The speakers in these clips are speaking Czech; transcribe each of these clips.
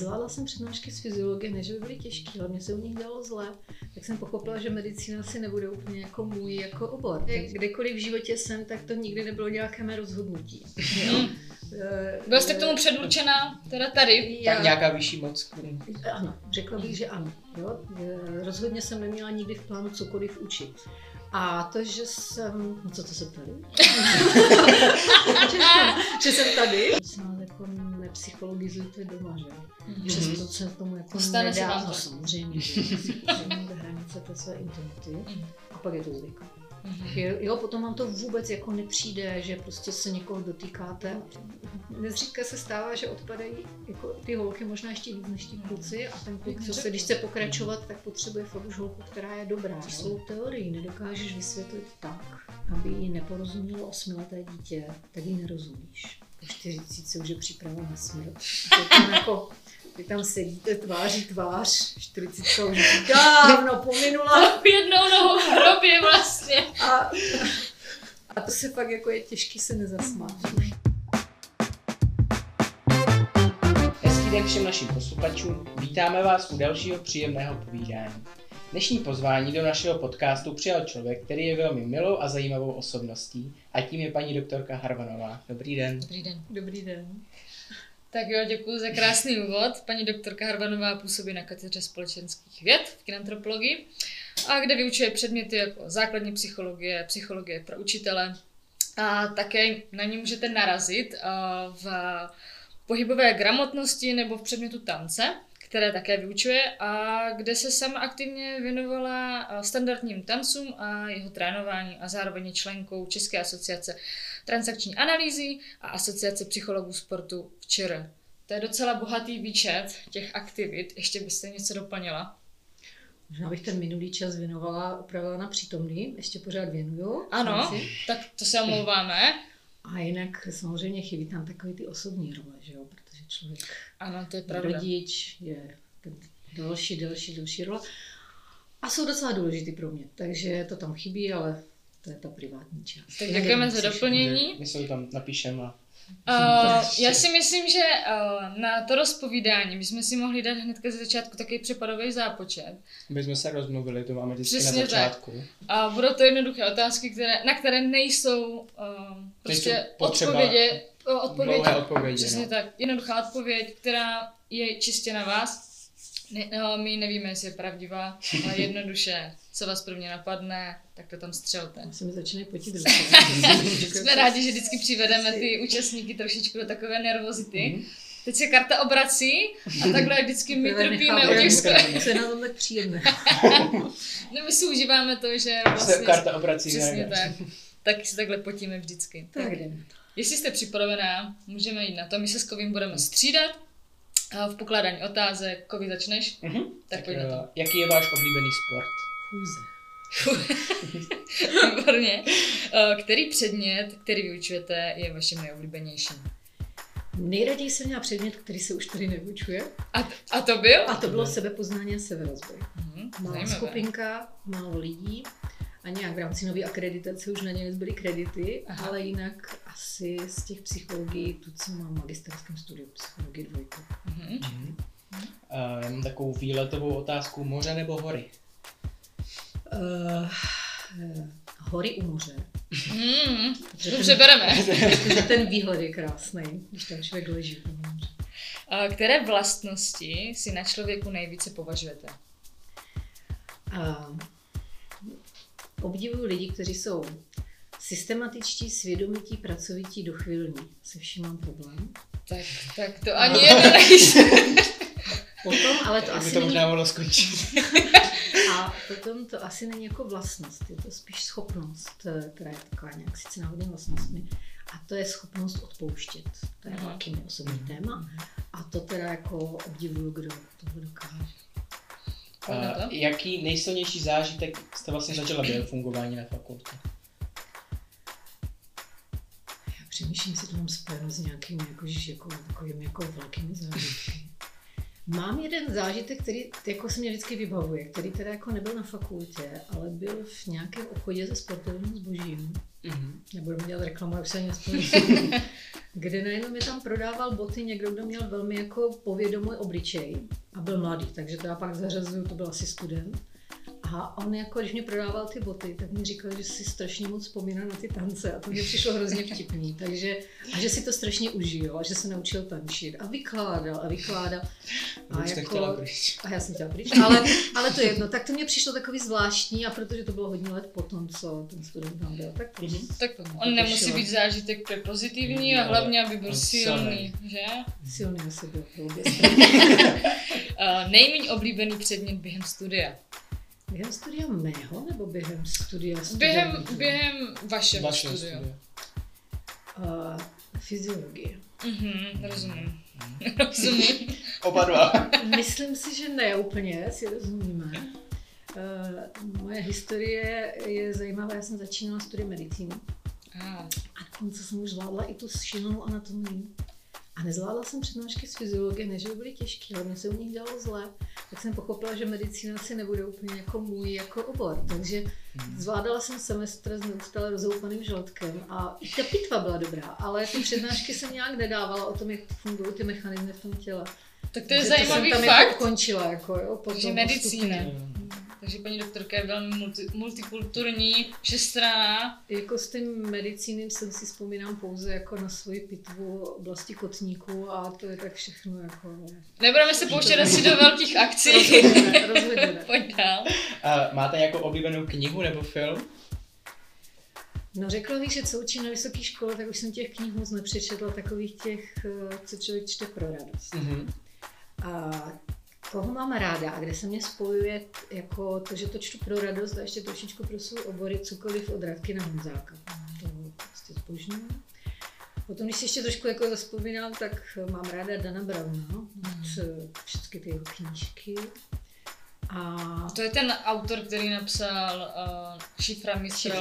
Zvládla jsem přednášky z fyziologie, než by byly těžké, ale mě se u nich dělalo zle. Tak jsem pochopila, že medicína si nebude úplně jako můj jako obor. Kdekoliv v životě jsem, tak to nikdy nebylo nějaké mé rozhodnutí. Byla jste k tomu předurčená, teda tady? Tak nějaká vyšší moc. Ano, řekla bych, že ano. Jo? Rozhodně jsem neměla nikdy v plánu cokoliv učit. A to, že jsem... Co to jsem tady? Že jsem tady? Jako nepsychologizujte doma, že? Přesto se tomu jako nedá, no samozřejmě, do hranice té své intimity a pak je to zvyk. Jo, potom vám to vůbec jako nepřijde, že prostě se někoho dotýkáte. Nezřídka se stává, že odpadají jako ty holky možná ještě víc než ti kluci a ten kluk, co se, když chce pokračovat, tak potřebuje fakt už holku, která je dobrá. Svou teorii nedokážeš vysvětlit tak, aby ji neporozumělo 8leté dítě, tak ji nerozumíš. Po 40 už je připrava na smrt. Vy tam sedíte tváří tvář, 40 už dávno pominula. Jednou nohou v hrobě vlastně. A to se pak jako je těžký se nezasmát. Hezký den všem našim posluchačům, vítáme vás u dalšího příjemného povídání. Dnešní pozvání do našeho podcastu přijal člověk, který je velmi milou a zajímavou osobností a tím je paní doktorka Harvanová. Dobrý den. Dobrý den. Dobrý den. Tak jo, děkuji za krásný úvod. Paní doktorka Harvanová působí na katedře společenských věd v kinantropologii, a kde vyučuje předměty jako základní psychologie, psychologie pro učitele a také na ní můžete narazit v pohybové gramotnosti nebo v předmětu tance, které také vyučuje a kde se sama aktivně věnovala standardním tancům a jeho trénování a zároveň je členkou České asociace transakční analýzy a asociace psychologů sportu v ČR. To je docela bohatý výčet těch aktivit, ještě byste něco doplnila? Možná bych ten minulý čas věnovala, opravila na přítomný, ještě pořád věnuju. Ano, tak to se omlouváme. A jinak samozřejmě chybí tam takový ty osobní role, že jo, protože člověk, ano, to je pravda. Rodič je další role a jsou docela důležitý pro mě, takže to tam chybí, ale to je ta privátní část. Tak děkujeme za doplnění. My se tam napíšeme. Já si myslím, že na to rozpovídání bychom si mohli dát hnedka ze začátku takový přepadový zápočet. Aby jsme se rozmluvili, to máme vždycky na začátku. A budou to jednoduché otázky, na které nejsou prostě odpovědi. Přesně tak. Jednoduchá odpověď, která je čistě na vás. My nevíme, jestli je pravdivá, ale jednoduše, co vás prvně napadne, tak to tam střelte. Já se mi začínají potit. Jsme rádi, že vždycky přivedeme ty účastníky trošičku do takové nervozity. Teď se karta obrací a takhle vždycky my trpíme u těch skvělých. To je na tom tak příjemné. No my si užíváme to, že vlastně... Se karta obrací. Přesně tak. Tak si takhle potíme vždycky. Tak jdeme. Jestli jste připravená, můžeme jít na to. My se s Kovým budeme střídat. V pokládání otázek, Kovi, začneš? Tak pojď na to. Jaký je váš oblíbený sport? Chůze. Výborně. Který předmět, který vyučujete, je vaším nejoblíbenějším? Nejraději jsem měla předmět, který se už tady nevyučuje. A to byl? A to bylo sebepoznání a seberozvoj. Malá skupinka, málo lidí. A nějak v rámci nové akreditace už na ně nezbyly kredity, ale jinak asi z těch psychologií, tu co mám v magisterském studiu, psychologie 2. Já mám takovou výletovou otázku, moře nebo hory? Hory u moře. Dobře, bereme. Ten výhled je krásný, když tam člověk leží. Které vlastnosti si na člověku nejvíce považujete? Obdivuju lidi, kteří jsou systematičtí, svědomití, pracovití, dochvilní. Se vším mám problém. Tak to ani je nejsem. Potom, ale to asi to není... A potom to asi není jako vlastnost, je to spíš schopnost, která je taková nějak sice náhodně vlastnostmi. A to je schopnost odpouštět. To je taky mě osobní téma. A to teda jako obdivuju, kdo toho dokáže. Jaký nejsilnější zážitek jste vlastně začala během fungování na fakultě? Já přemýšlím, jestli to mám spojeno s nějakými jako velkými zážitky. Mám jeden zážitek, který jako se mě vždycky vybavuje, který teda jako nebyl na fakultě, ale byl v nějakém obchodě se sportovním zbožím. Mm-hmm. Nebudeme dělat reklamu, jak se nespomínám. Kde najednou mi tam prodával boty někdo, kdo měl velmi jako povědomý obličej a byl mladý, takže to já pak zařazuju, to byl asi student. A on jako, když mě prodával ty boty, tak mi říkal, že si strašně moc vzpomíná na ty tance a to mě přišlo hrozně vtipný, takže a že si to strašně užil a že se naučil tančit a vykládal. A já jsem chtěla pryč, ale to je jedno, tak to mě přišlo takový zvláštní a protože to bylo hodně let potom, co ten student tam byl, tak to on nemusí být zážitek pro pozitivní a hlavně, aby byl silný, že? Silný asi byl hloubě. Nejméně oblíbený předmět během studia. Během studia mého, nebo během studia Během vašeho studia. Fyziologie. Rozumím. Rozumím. Oba dva. Myslím si, že ne úplně, si rozumíme. Moje historie je zajímavá, já jsem začínala studium medicínu. A dokonce jsem už zvládla i tu šílenou anatomii. A nezvládla jsem přednášky z fyziologie, než by byly těžké, ale mě se u nich dělalo zlé. Tak jsem pochopila, že medicína si nebude úplně jako můj jako obor. Takže zvládala jsem semestr s neustále rozhoupaným žaludkem a i ta pitva byla dobrá, ale ty přednášky jsem nějak nedávala o tom, jak fungují ty mechanismy v tom těle. Tak to je zajímavý fakt, jako ukončila, jako, jo, potom že medicína. Takže paní doktorka je velmi multikulturní, všestranná. Jako s tím medicínem jsem si vzpomínám pouze jako na svoji pitvu oblasti kotníků a to je tak všechno jako... Nebudeme se pouštět asi do velkých akcí. Rozhodně ne. Pojď dál. Máte nějakou oblíbenou knihu nebo film? No řekla bych, že co učím na vysoké škole, tak už jsem těch knih moc nepřečetla, takových těch, co člověk čte pro radost. Mm-hmm. A koho mám ráda a kde se mě spojuje jako to, že to čtu pro radost a ještě trošičku pro svůj obory, cokoliv od Radky na Honzáka. To prostě zbožňuji. Potom, když si ještě trošku jako zaspomínám, tak mám ráda Dana Browna, všechny ty jeho knížky. A to je ten autor, který napsal Šifra mistra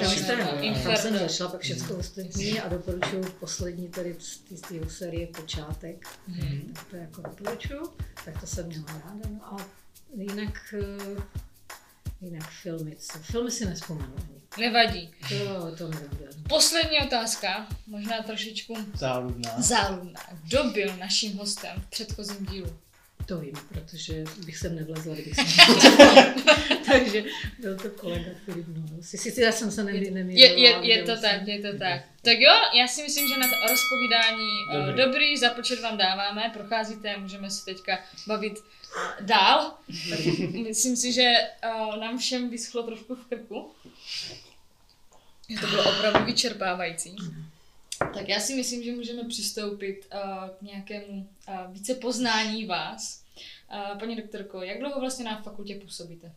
Inferno. Já jsem došla pak všechno ostatní a doporučuji poslední tady z té série Počátek. Tak to jako doporučuju, tak to jsem měla ráda. No a jinak filmy, filmy si nevzpomenu. Nevadí. To nevadí. Poslední otázka, možná trošičku záludná. Kdo byl naším hostem v předchozím dílu? To vím, protože bych sem nevlezla, kdybych sem nevlezla. Takže byl to kolega, který mnou. Sice já jsem se nemýlila. Je to tak. Tak jo, já si myslím, že na rozpovídání dobrý, započet vám dáváme, procházíte, můžeme se teďka bavit dál. Myslím si, že nám všem vyschlo trošku v krku. To bylo opravdu vyčerpávající. Tak já si myslím, že můžeme přistoupit k nějakému více poznání vás. Paní doktorko, jak dlouho vlastně na fakultě působíte?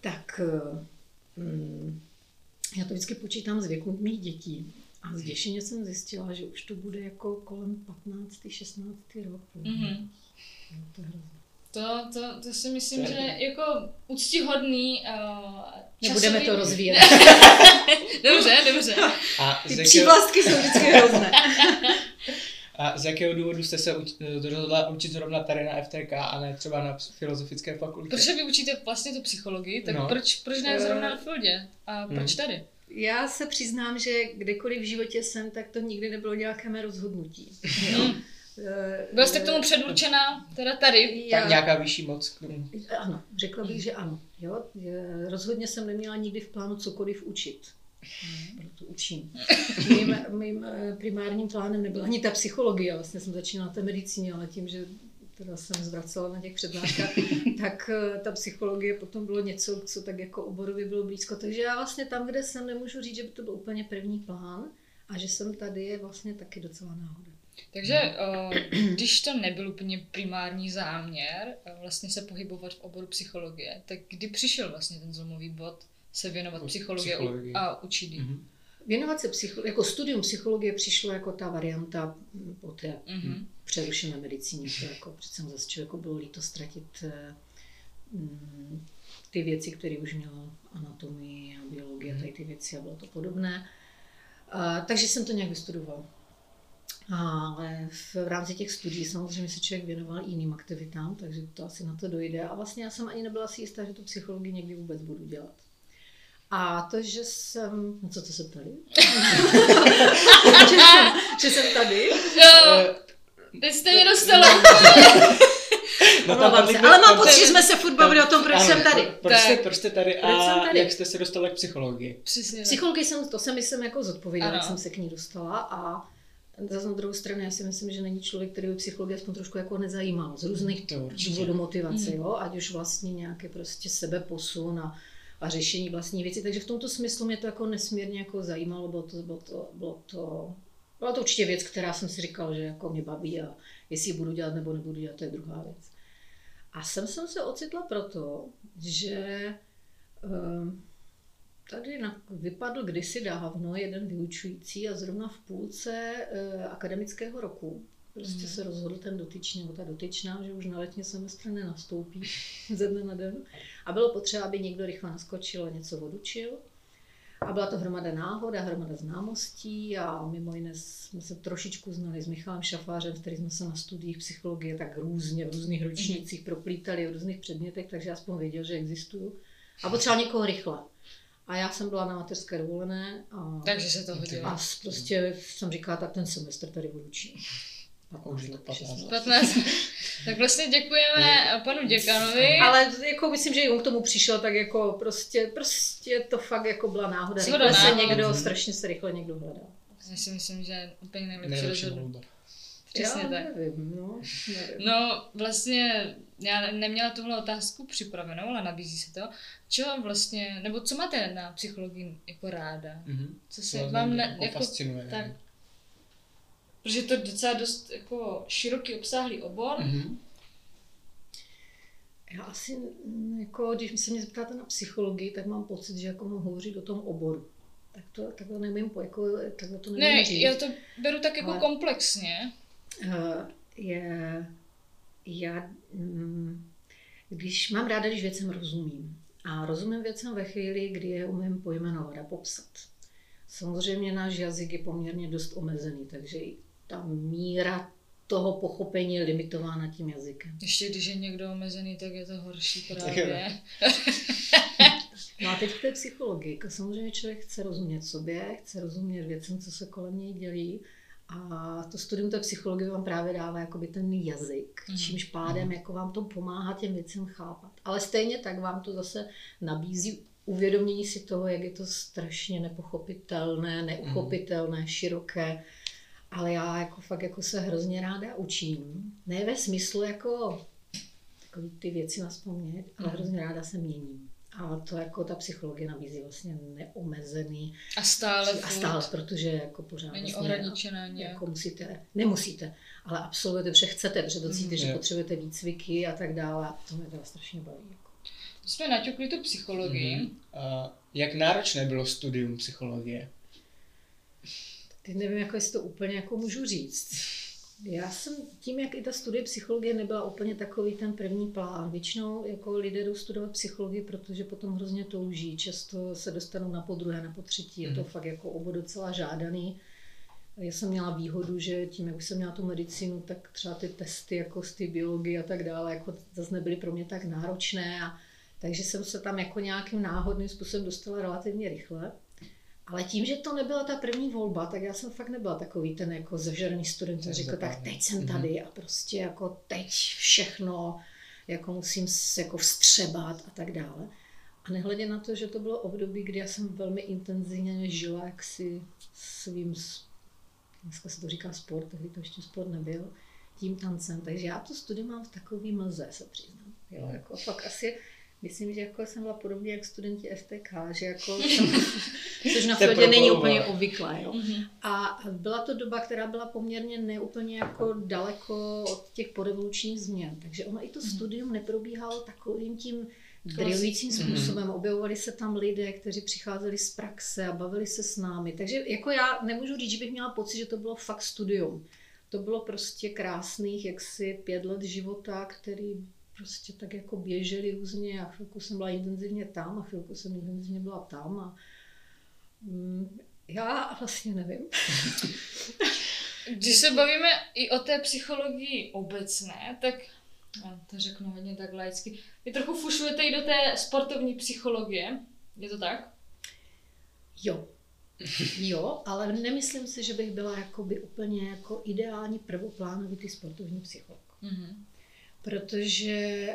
Tak já to vždycky počítám z věku mých dětí a z děšeně jsem zjistila, že už to bude jako kolem 15. 16. roku. Mm-hmm. To si myslím, že jako úctihodný nebudeme to rozvíjet. Dobře. Ty přívlastky jsou vždycky hrozné. A z jakého důvodu jste se rozhodla učit zrovna tady na FTK a ne třeba na filozofické fakultě? Protože vy učíte vlastně tu psychologii, tak proč ne zrovna na Fildě? A proč tady? Já se přiznám, že kdekoliv v životě jsem, tak to nikdy nebylo nějaké mé rozhodnutí. Byla jste k tomu předurčená teda tady? Tak nějaká vyšší moc? Ano, řekla bych, že ano. Jo? Rozhodně jsem neměla nikdy v plánu cokoliv učit. Proto učím. Mým primárním plánem nebyla ani ta psychologie, vlastně jsem začínala té medicíně, ale tím, že teda jsem zvracela na těch přednáškách, tak ta psychologie potom bylo něco, co tak jako oborově bylo blízko. Takže já vlastně tam, kde jsem, nemůžu říct, že by to byl úplně první plán a že jsem tady je vlastně taky docela náhoda. Takže když to nebyl úplně primární záměr vlastně se pohybovat v oboru psychologie, tak kdy přišel vlastně ten zlomový bod se věnovat psychologii a učit ji? Mm-hmm. Věnovat se jako studium psychologie přišlo jako ta varianta po té přerušené medicíně, to jako přece zase člověku bylo líto ztratit ty věci, které už měl anatomii a biologie, tady ty věci a bylo to podobné. Takže jsem to nějak vystudoval. Ale v rámci těch studií samozřejmě se člověk věnoval jiným aktivitám, takže to asi na to dojde. A vlastně já jsem ani nebyla si jistá, že tu psychologii někdy vůbec budu dělat. A to, že jsem... No co, to jsem tady? že jsem tady? No, teď jste mě dostala. Ale mám pocit, že jsme se furt bavili o tom, proč jsem tady. Proč jste tady a jak jste se dostala k psychologii? Psychologii jsem, to se myslím jako zodpověděla, jak jsem se k ní dostala. A zase na druhou stranu, já si myslím, že není člověk, který by psychologie aspoň trošku jako nezajímal. Z různých důvodů motivace, jo? Ať už vlastně nějaké prostě sebeposun a řešení vlastní věci. Takže v tomto smyslu mě to jako nesmírně jako zajímalo, byla to určitě věc, která jsem si říkala, že jako mě baví a jestli ji budu dělat nebo nebudu dělat, to je druhá věc. A jsem se ocitla proto, že tady vypadl kdysi dávno jeden vyučující a zrovna v půlce akademického roku prostě se rozhodl ten dotyčný nebo ta dotyčná, že už na letní semestr nenastoupí ze dne na den. A bylo potřeba, aby někdo rychle naskočil a něco odučil. A byla to hromada náhod a hromada známostí a mimo jiné jsme se trošičku znali s Michalem Šafářem, který jsme se na studiích psychologie tak různě v různých ročnících proplítali v různých předmětech, takže aspoň věděl, že existuju. A potřeboval někoho rychle. A já jsem byla na mateřské dovolené a, takže se to hodilo. A prostě jsem říkala, tak ten semestr tady odučím. 15. Tak vlastně děkujeme panu děkanovi. Ale jako myslím, že i on k tomu přišel, tak jako prostě to fakt jako byla náhoda. Rychle se někdo, strašně se rychle někdo hledal. Já si myslím, že úplně nejlepší rozhodnutí. Přesně já tak. Nevím, nevím. No vlastně já neměla tuhle otázku připravenou, ale nabízí se to. Čeho vlastně, nebo co máte na psychologii jako ráda? Co se vám jako fascinuje? Tak, protože to je docela dost jako široký, obsáhlý obor. Já asi, jako, když se mě zeptáte na psychologii, tak mám pocit, že jako mám hovořit o tom oboru. Tak to nevím, jako, takhle to nevím říct. Ne, já to beru tak jako komplexně. Když mám ráda, když věcem rozumím. A rozumím věcem ve chvíli, kdy je umím pojmenovat a popsat. Samozřejmě náš jazyk je poměrně dost omezený, takže i ta míra toho pochopení je limitována tím jazykem. Ještě když je někdo omezený, tak je to horší právě. No a teď k té psychologii. Samozřejmě člověk chce rozumět sobě, chce rozumět věcem, co se kolem něj dělí. A to studium té psychologie vám právě dává jakoby ten jazyk, čímž pádem jako vám to pomáhá těm věcem chápat. Ale stejně tak vám to zase nabízí uvědomění si toho, jak je to strašně nepochopitelné, neuchopitelné, široké. Ale já jako fakt jako se hrozně ráda učím. Ne ve smyslu jako takový ty věci nazpomnět, ale hrozně ráda se měním. A to jako ta psychologie nabízí vlastně neomezený. A stále, protože jako pořád není vlastně ohraničená nějak. Jako musíte, nemusíte, ale absolvujete, protože chcete, protože docítíte, že potřebujete výcviky a tak dále. To mě teda strašně baví. Jsme naťukli tu psychologii. Jak náročné bylo studium psychologie? Teď nevím, jako jestli to úplně jako můžu říct. Já jsem tím, jak i ta studie psychologie nebyla úplně takový ten první plán. Většinou jako lidé jdou studovat psychologii, protože potom hrozně touží. Často se dostanou na podruhé, na potřetí. Je to fakt jako obor docela žádaný. Já jsem měla výhodu, že tím, jak už jsem měla tu medicínu, tak třeba ty testy jako z ty biologie a tak dále, jako zase nebyly pro mě tak náročné. Takže jsem se tam jako nějakým náhodným způsobem dostala relativně rychle. Ale tím, že to nebyla ta první volba, tak já jsem fakt nebyla takový ten jako zažraný student, který řekl, tak teď jsem tady a prostě jako teď všechno jako musím jako vstřebat a tak dále. A nehledě na to, že to bylo období, kdy já jsem velmi intenzivně žila jaksi svým, dneska se to říká sport, tehdy to ještě sport nebyl, tím tancem. Takže já to studium mám v takový mlze, se přiznám. Jo, jako fakt asi... Myslím, že jako jsem byla podobně jak studenti FTK, že jako což na Feldě není úplně obvyklé. Jo? A byla to doba, která byla poměrně neúplně jako daleko od těch porevolučních změn. Takže ono i to studium neprobíhalo takovým tím drilujícím způsobem. Objevovali se tam lidé, kteří přicházeli z praxe a bavili se s námi. Takže jako já nemůžu říct, že bych měla pocit, že to bylo fakt studium. To bylo prostě krásných jaksi 5 let života, který... Prostě tak jako běželi různě a chvilku jsem byla intenzivně tam a chvilku jsem intenzivně byla tam a já vlastně nevím. Když se bavíme i o té psychologii obecné, tak já to řeknu hodně tak laicky. Vy trochu fušujete i do té sportovní psychologie, je to tak? Jo. Jo, ale nemyslím si, že bych byla jakoby úplně jako ideální prvoplánovitý sportovní psycholog. Mm-hmm. Protože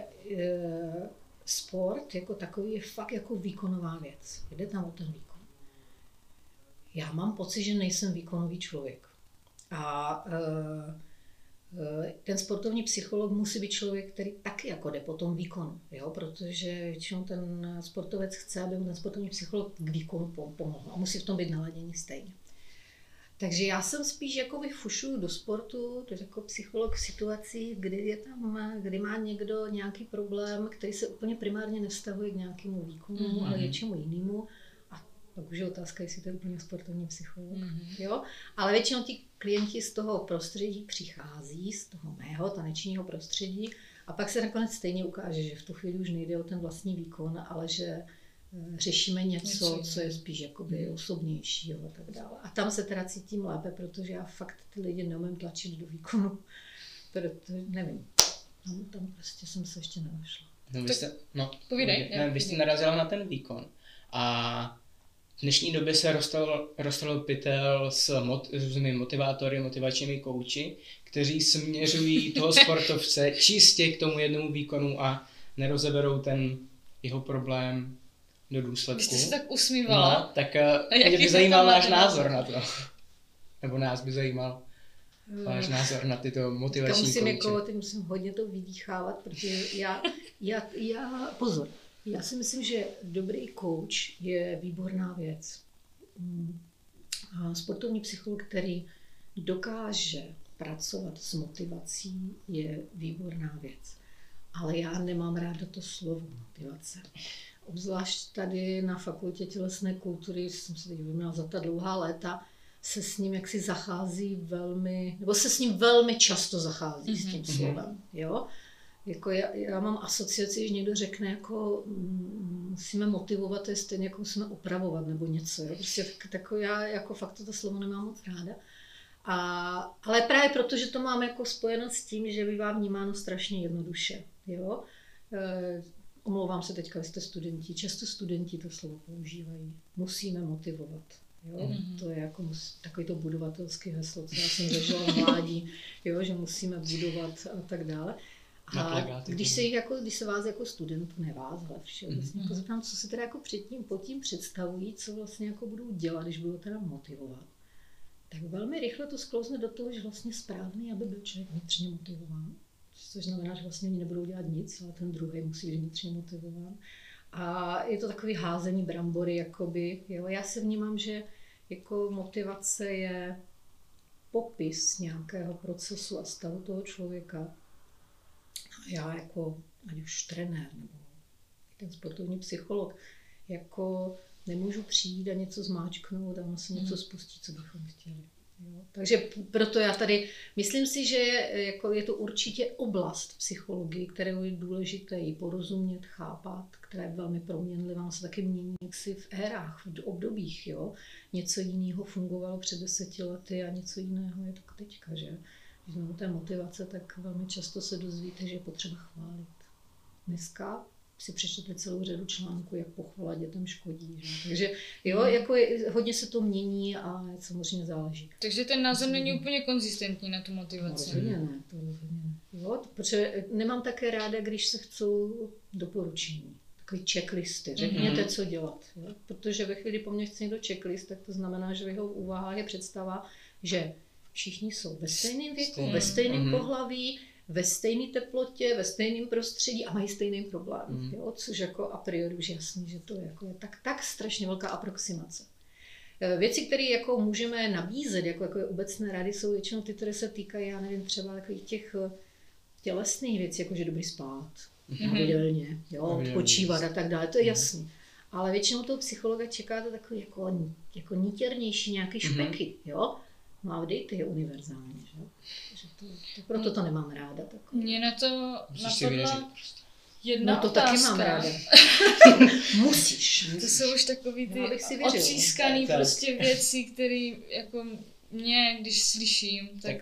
sport jako takový je fakt jako výkonová věc. Jde tam o ten výkon. Já mám pocit, že nejsem výkonový člověk. A ten sportovní psycholog musí být člověk, který taky jako jde po tom výkonu, jo? Protože většinou ten sportovec chce, aby mu ten sportovní psycholog k výkonu pomohl a musí v tom být naladěný stejně. Takže já jsem spíš jako fušuju do sportu, to je jako psycholog v situaci, kdy má někdo nějaký problém, který se úplně primárně nevztahuje k nějakému výkonu, mm-hmm. ale něčemu jinému. Tak už je otázka, jestli to je úplně sportovní psycholog, mm-hmm. jo? Ale většinou ti klienti z toho prostředí přichází, z toho mého tanečního prostředí a pak se nakonec stejně ukáže, že v tu chvíli už nejde o ten vlastní výkon, ale že řešíme něco, co je spíš jakoby osobnější, jo, a tak dále. A tam se teda cítím lépe, protože já fakt ty lidi neumím tlačit do výkonu, protože nevím, tam prostě jsem se ještě nenašla. Vy jste narazila na ten výkon a v dnešní době se roztrhl pytel s různými motivátory, motivačními kouči, kteří směřují toho sportovce čistě k tomu jednomu výkonu a nerozeberou ten jeho problém do důsledku. Když jste se tak usmívala. No, tak mě by zajímal váš názor na to. Nebo nás by zajímal váš názor na tyto motivační kouče. Teď musím hodně to vydýchávat, protože pozor. Já si myslím, že dobrý coach je výborná věc. Sportovní psycholog, který dokáže pracovat s motivací, je výborná věc. Ale já nemám ráda to slovo motivace. Obzvlášť tady na fakultě tělesné kultury, jsem se teď vyměnila za ta dlouhá léta, se s ním jaksi zachází velmi, nebo se s ním velmi často zachází s tím slovem. Jo? Jako já mám asociaci, že někdo řekne, jako musíme motivovat, to je stejně jako musíme opravovat nebo něco. Jo? Prostě tak já jako fakt toto slovo nemám moc ráda. Ale právě proto, že to mám jako spojeno s tím, že bývá vnímáno strašně jednoduše. Jo? Omlouvám se teďka, jste studenti. Často studenti to slovo používají. Musíme motivovat. Jo? Mm-hmm. To je jako takový to budovatelský heslo, co já jsem zažila v mládí, jo? Že musíme budovat a tak dále. A když se vás jako studentů, ne vás, ale všeobecně, jako zeptám, co si teda jako pod tím představují, co vlastně jako budou dělat, když budou teda motivovat, tak velmi rychle to sklouzne do toho, že vlastně správný, aby byl člověk vnitřně motivován, což znamená, že vlastně oni nebudou dělat nic, ale ten druhý musí být vnitřně motivován. A je to takový házení brambory, jakoby, jo. Já se vnímám, že jako motivace je popis nějakého procesu a stavu toho člověka. Já jako, ať už trenér nebo ten sportovní psycholog, jako nemůžu přijít a něco zmáčknout a musím něco spustit, co bychom chtěli. Jo? Takže proto já tady, myslím si, že je to určitě oblast psychologie, kterou je důležité ji porozumět, chápat, která je velmi proměnlivá, se taky mění jaksi v érách, v obdobích. Jo? Něco jiného fungovalo před 10 lety a něco jiného je tak teďka, že? Když znovu té motivace, tak velmi často se dozvíte, že je potřeba chválit. Dneska si přečtete celou řadu článků, jak pochvala dětem škodí. Že? Takže jo, jako hodně se to mění a samozřejmě záleží. Takže ten názor není úplně konzistentní na tu motivaci. To rozhodně ne. Protože nemám také ráda, když se chcou doporučení. Takový checklisty. Řekněte, co dělat. Jo? Protože ve chvíli po mně chce někdo checklist, tak to znamená, že v jeho úvahách je představa, že všichni jsou ve stejném věku, ve stejném pohlaví, ve stejné teplotě, ve stejném prostředí a mají stejný problém. Jo? Což jako a priori už jasný, že to jako je tak strašně velká aproximace. Věci, které jako můžeme nabízet jako obecné rady, jsou většinou ty, které se týkají, já nevím, třeba takových těch tělesných věcí, jako že dobrý spát, pravidelně, odpočívat a tak dále, to je jasný. Ale většinou toho psychologa čekáte takový jako nítěrnější nějaké špeky, jo? No a dejte je univerzálně, že? Proto to nemám ráda. Tak. Mě na to napadla jedna otázka. Taky mám ráda. Musíš. To jsou už takový ty odřískaný prostě věci, které jako mě, když slyším, tak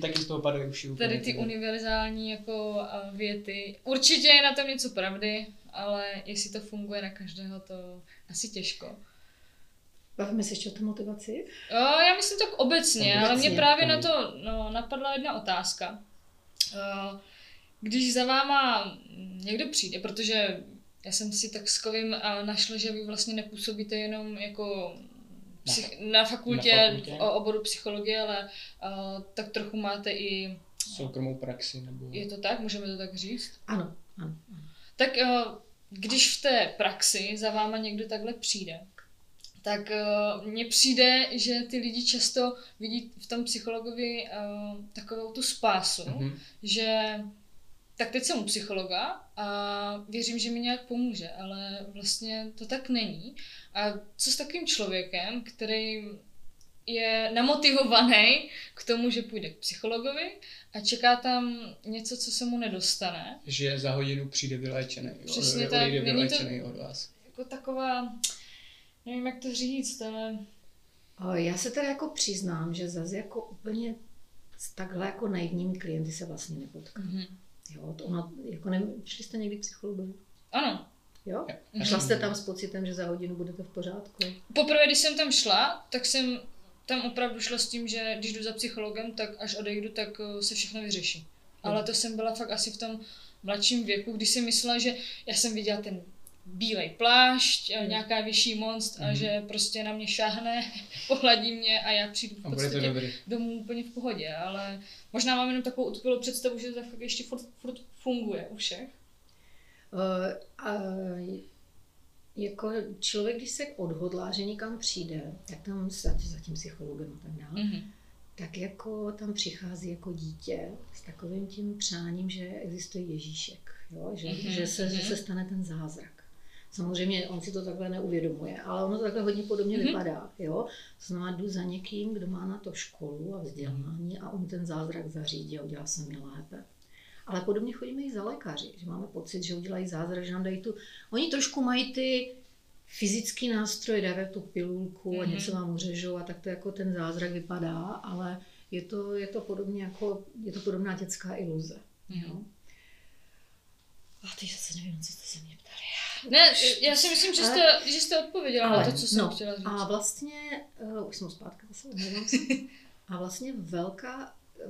taky z toho padají uši. Tady ty univerzální jako věty. Určitě je na tom něco pravdy, ale jestli to funguje na každého, to asi těžko. Bavíme se ještě o té motivaci? Jo, já myslím tak obecně, ale mě právě na to napadla jedna otázka. Když za váma někdo přijde, protože já jsem si tak s kovým našla, že vy vlastně nepůsobíte jenom jako na fakultě o oboru psychologie, ale tak trochu máte i soukromou praxi. Nebo... Je to tak? Můžeme to tak říct? Ano. Tak když v té praxi za váma někdo takhle přijde, tak mně přijde, že ty lidi často vidí v tom psychologovi takovou tu spásu, že tak teď jsem u psychologa a věřím, že mi nějak pomůže, ale vlastně to tak není. A co s takovým člověkem, který je namotivovaný k tomu, že půjde k psychologovi a čeká tam něco, co se mu nedostane. Že za hodinu přijde vyléčený. Přesně tak, není to od vás. Jako taková... Nevím, jak to říct, ale... Já se teda jako přiznám, že zase jako úplně s takhle jako naivními klienty se vlastně nepotkám. Jo, to ona, jako nevím, šli jste někdy k psychologovi? Ano. Jo? Šla jste tam s pocitem, že za hodinu budete v pořádku? Poprvé, když jsem tam šla, tak jsem tam opravdu šla s tím, že když jdu za psychologem, tak až odejdu, tak se všechno vyřeší. Ale to jsem byla fakt asi v tom mladším věku, když jsem myslela, že já jsem viděla ten bílej plášť, nějaká vyšší monst a že prostě na mě šáhne, pohladí mě a já přijdu v podstatě domů úplně v pohodě, ale možná mám jenom takovou utopilou představu, že to tak ještě furt funguje u všech. Jako člověk, když se odhodlá, že někam přijde, tak tam za tím psychologem a tak dále, tak jako tam přichází jako dítě s takovým tím přáním, že existuje Ježíšek, jo? Že se stane ten zázrak. Samozřejmě on si to takhle neuvědomuje, ale ono to takhle hodně podobně vypadá. Jo? To znamená, jdu za někým, kdo má na to školu a vzdělání a on ten zázrak zařídí a udělá se mi lépe. Ale podobně chodíme i za lékaři, že máme pocit, že udělají zázrak, že nám dají tu... Oni trošku mají ty fyzické nástroje, dávají tu pilulku a něco vám uřežou a tak to jako ten zázrak vypadá, ale je to podobně jako, je to podobná dětská iluze. Jo? A teď zase nevím, co jste se mě ptali. Ne, já si myslím, že jste odpověděla na to, co jsem chtěla říct. A vlastně, už jsem zpátky zase, a vlastně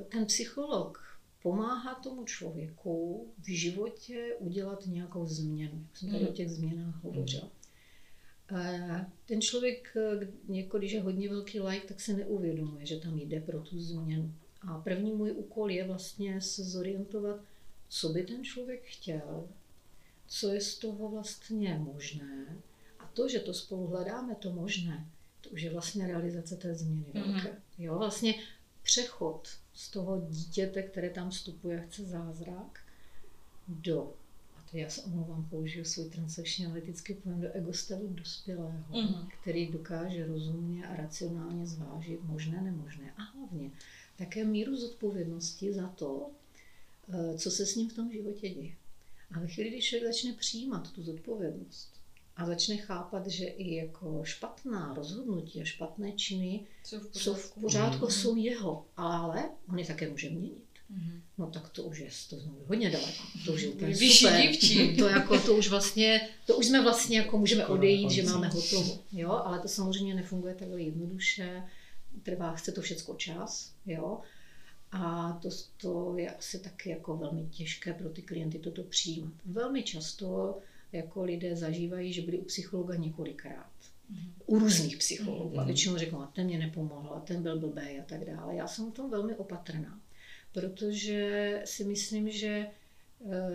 ten psycholog pomáhá tomu člověku v životě udělat nějakou změnu. Jak jsem tady o těch změnách hovořila. Ten člověk, když je hodně velký laik, tak se neuvědomuje, že tam jde pro tu změnu. A první můj úkol je vlastně se zorientovat, co by ten člověk chtěl, co je z toho vlastně možné. A to, že to spolu hledáme, to možné, to už je vlastně realizace té změny velké. Jo, vlastně přechod z toho dítěte, které tam vstupuje a chce zázrak, do, a to já se omlouvám, použiju svůj transakční analytický pojem, do egostavu dospělého, který dokáže rozumně a racionálně zvážit možné, nemožné. A hlavně také míru zodpovědnosti za to, co se s ním v tom životě děje. A ve chvíli, když člověk začne přijímat tu zodpovědnost a začne chápat, že i jako špatná rozhodnutí a špatné činy jsou v pořádku, jsou jeho, ale on je také může měnit. No tak to už je hodně daleko, to už je úplně super. To už jsme vlastně jako můžeme odejít, že máme hotovo. Jo? Ale to samozřejmě nefunguje takhle jednoduše, chce to všecko čas. Jo? A to je asi taky jako velmi těžké pro ty klienty toto přijímat. Velmi často jako lidé zažívají, že byli u psychologa několikrát. U různých psychologů. A většinou řeknou, ten mě nepomohl, a ten byl blbej a tak dále. Já jsem v tom velmi opatrná, protože si myslím, že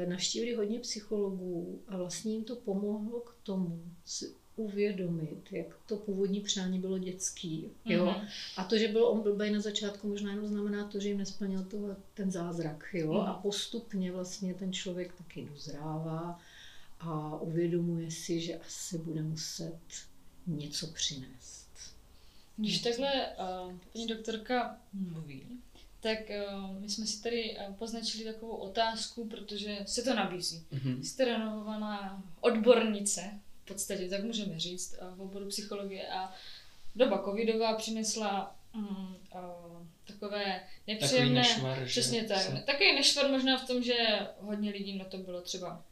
navštívili hodně psychologů a vlastně jim to pomohlo k tomu uvědomit, jak to původní přání bylo dětský. Jo? A to, že byl on blbej na začátku, možná jenom znamená to, že jim nesplnil ten zázrak. Jo? A postupně vlastně ten člověk taky dozrává a uvědomuje si, že asi bude muset něco přinést. Když takhle paní doktorka mluví, tak my jsme si tady poznačili takovou otázku, protože se to nabízí. Jste renovovaná odbornice, v podstatě, tak můžeme říct, v oboru psychologie a doba covidová přinesla takové nepříjemné, nešvar, přesně tak. Takový nešvar možná v tom, že hodně lidí na to bylo třeba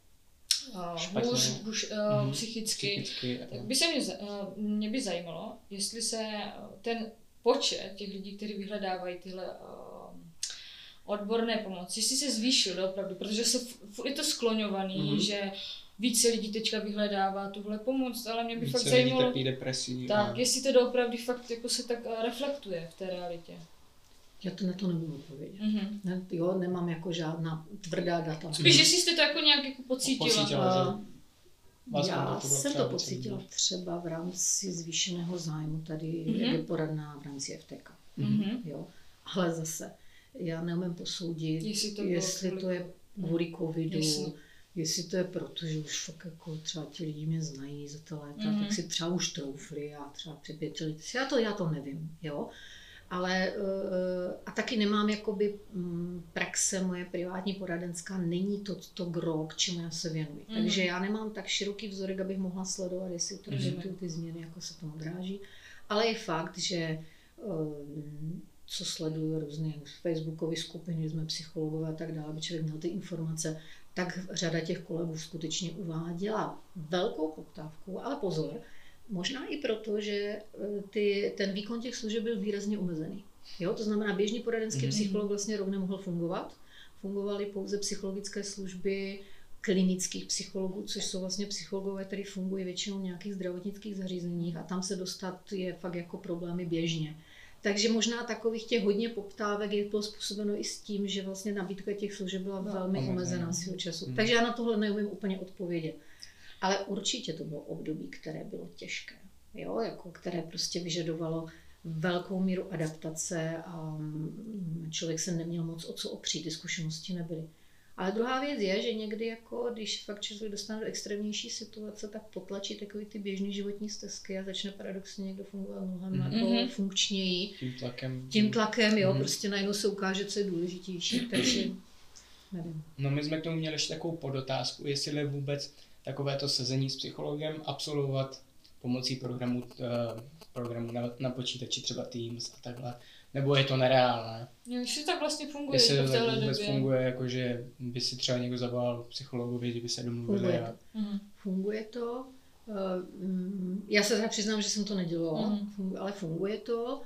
psychicky. Tak by se mě by zajímalo, jestli se ten počet těch lidí, kteří vyhledávají tyhle odborné pomoci, jestli se zvýšil opravdu, protože se je to skloňovaný, že více lidí teďka vyhledává tuhle pomoc, ale mě by více fakt zajímalo, tak, jestli to doopravdy fakt jako se tak reflektuje v té realitě. Já to na to nemůžu odpovědět. Ne, jo, nemám jako žádná tvrdá data. Spíš, jestli jste to jako nějak jako pocítila. Já jsem to pocítila třeba v rámci zvýšeného zájmu, tady je poradná v rámci FTK. Jo? Ale zase, já neumím posoudit, jestli to je kvůli covidu, jestli to je proto, že už fakt jako třeba ti lidi mě znají za ta léta, tak si třeba už troufli a třeba přepětili. Já to nevím, jo. Ale a taky nemám jakoby praxe, moje privátní poradenská není to gro, k čemu já se věnuji. Takže já nemám tak široký vzorek, abych mohla sledovat, jestli to, ty změny jako se tomu odráží. Ale je fakt, že co sleduju různé facebookové skupiny, jsme psychologové a tak dále, aby člověk měl ty informace, tak řada těch kolegů skutečně uváděla velkou poptávku, ale pozor, možná i proto, že ten výkon těch služeb byl výrazně omezený. Jo? To znamená, běžný poradenský psycholog vlastně rovně mohl fungovat. Fungovaly pouze psychologické služby klinických psychologů, což jsou vlastně psychologové, kteří fungují většinou v nějakých zdravotnických zařízeních a tam se dostat je fakt jako problémy běžně. Takže možná takových těch hodně poptávek je to způsobeno i s tím, že vlastně nabídka těch služeb byla velmi omezená svého času. Takže já na tohle neumím úplně odpovědět. Ale určitě to bylo období, které bylo těžké, jo? Jako, které prostě vyžadovalo velkou míru adaptace a člověk se neměl moc o co opřít, ty zkušenosti nebyly. Ale druhá věc je, že někdy, jako, když fakt člověk dostane do extrémnější situace, tak potlačí takový ty běžný životní stezky a začne paradoxně někdo fungovat mnohem jako funkčněji. Tím tlakem, jo, prostě najednou se ukáže, co je důležitější, takže nevím. No my jsme k tomu měli ještě takovou podotázku, jestli je vůbec takovéto sezení s psychologem absolvovat pomocí programu na počítači, třeba Teams a takhle, nebo je to nereálné? Jestli to vlastně funguje v téhle době. Jestli to funguje, jakože by si třeba někdo zavolal psychologovi, kdyby se domluvili. Funguje to. Já se teda přiznám, že jsem to nedělala, ale funguje to.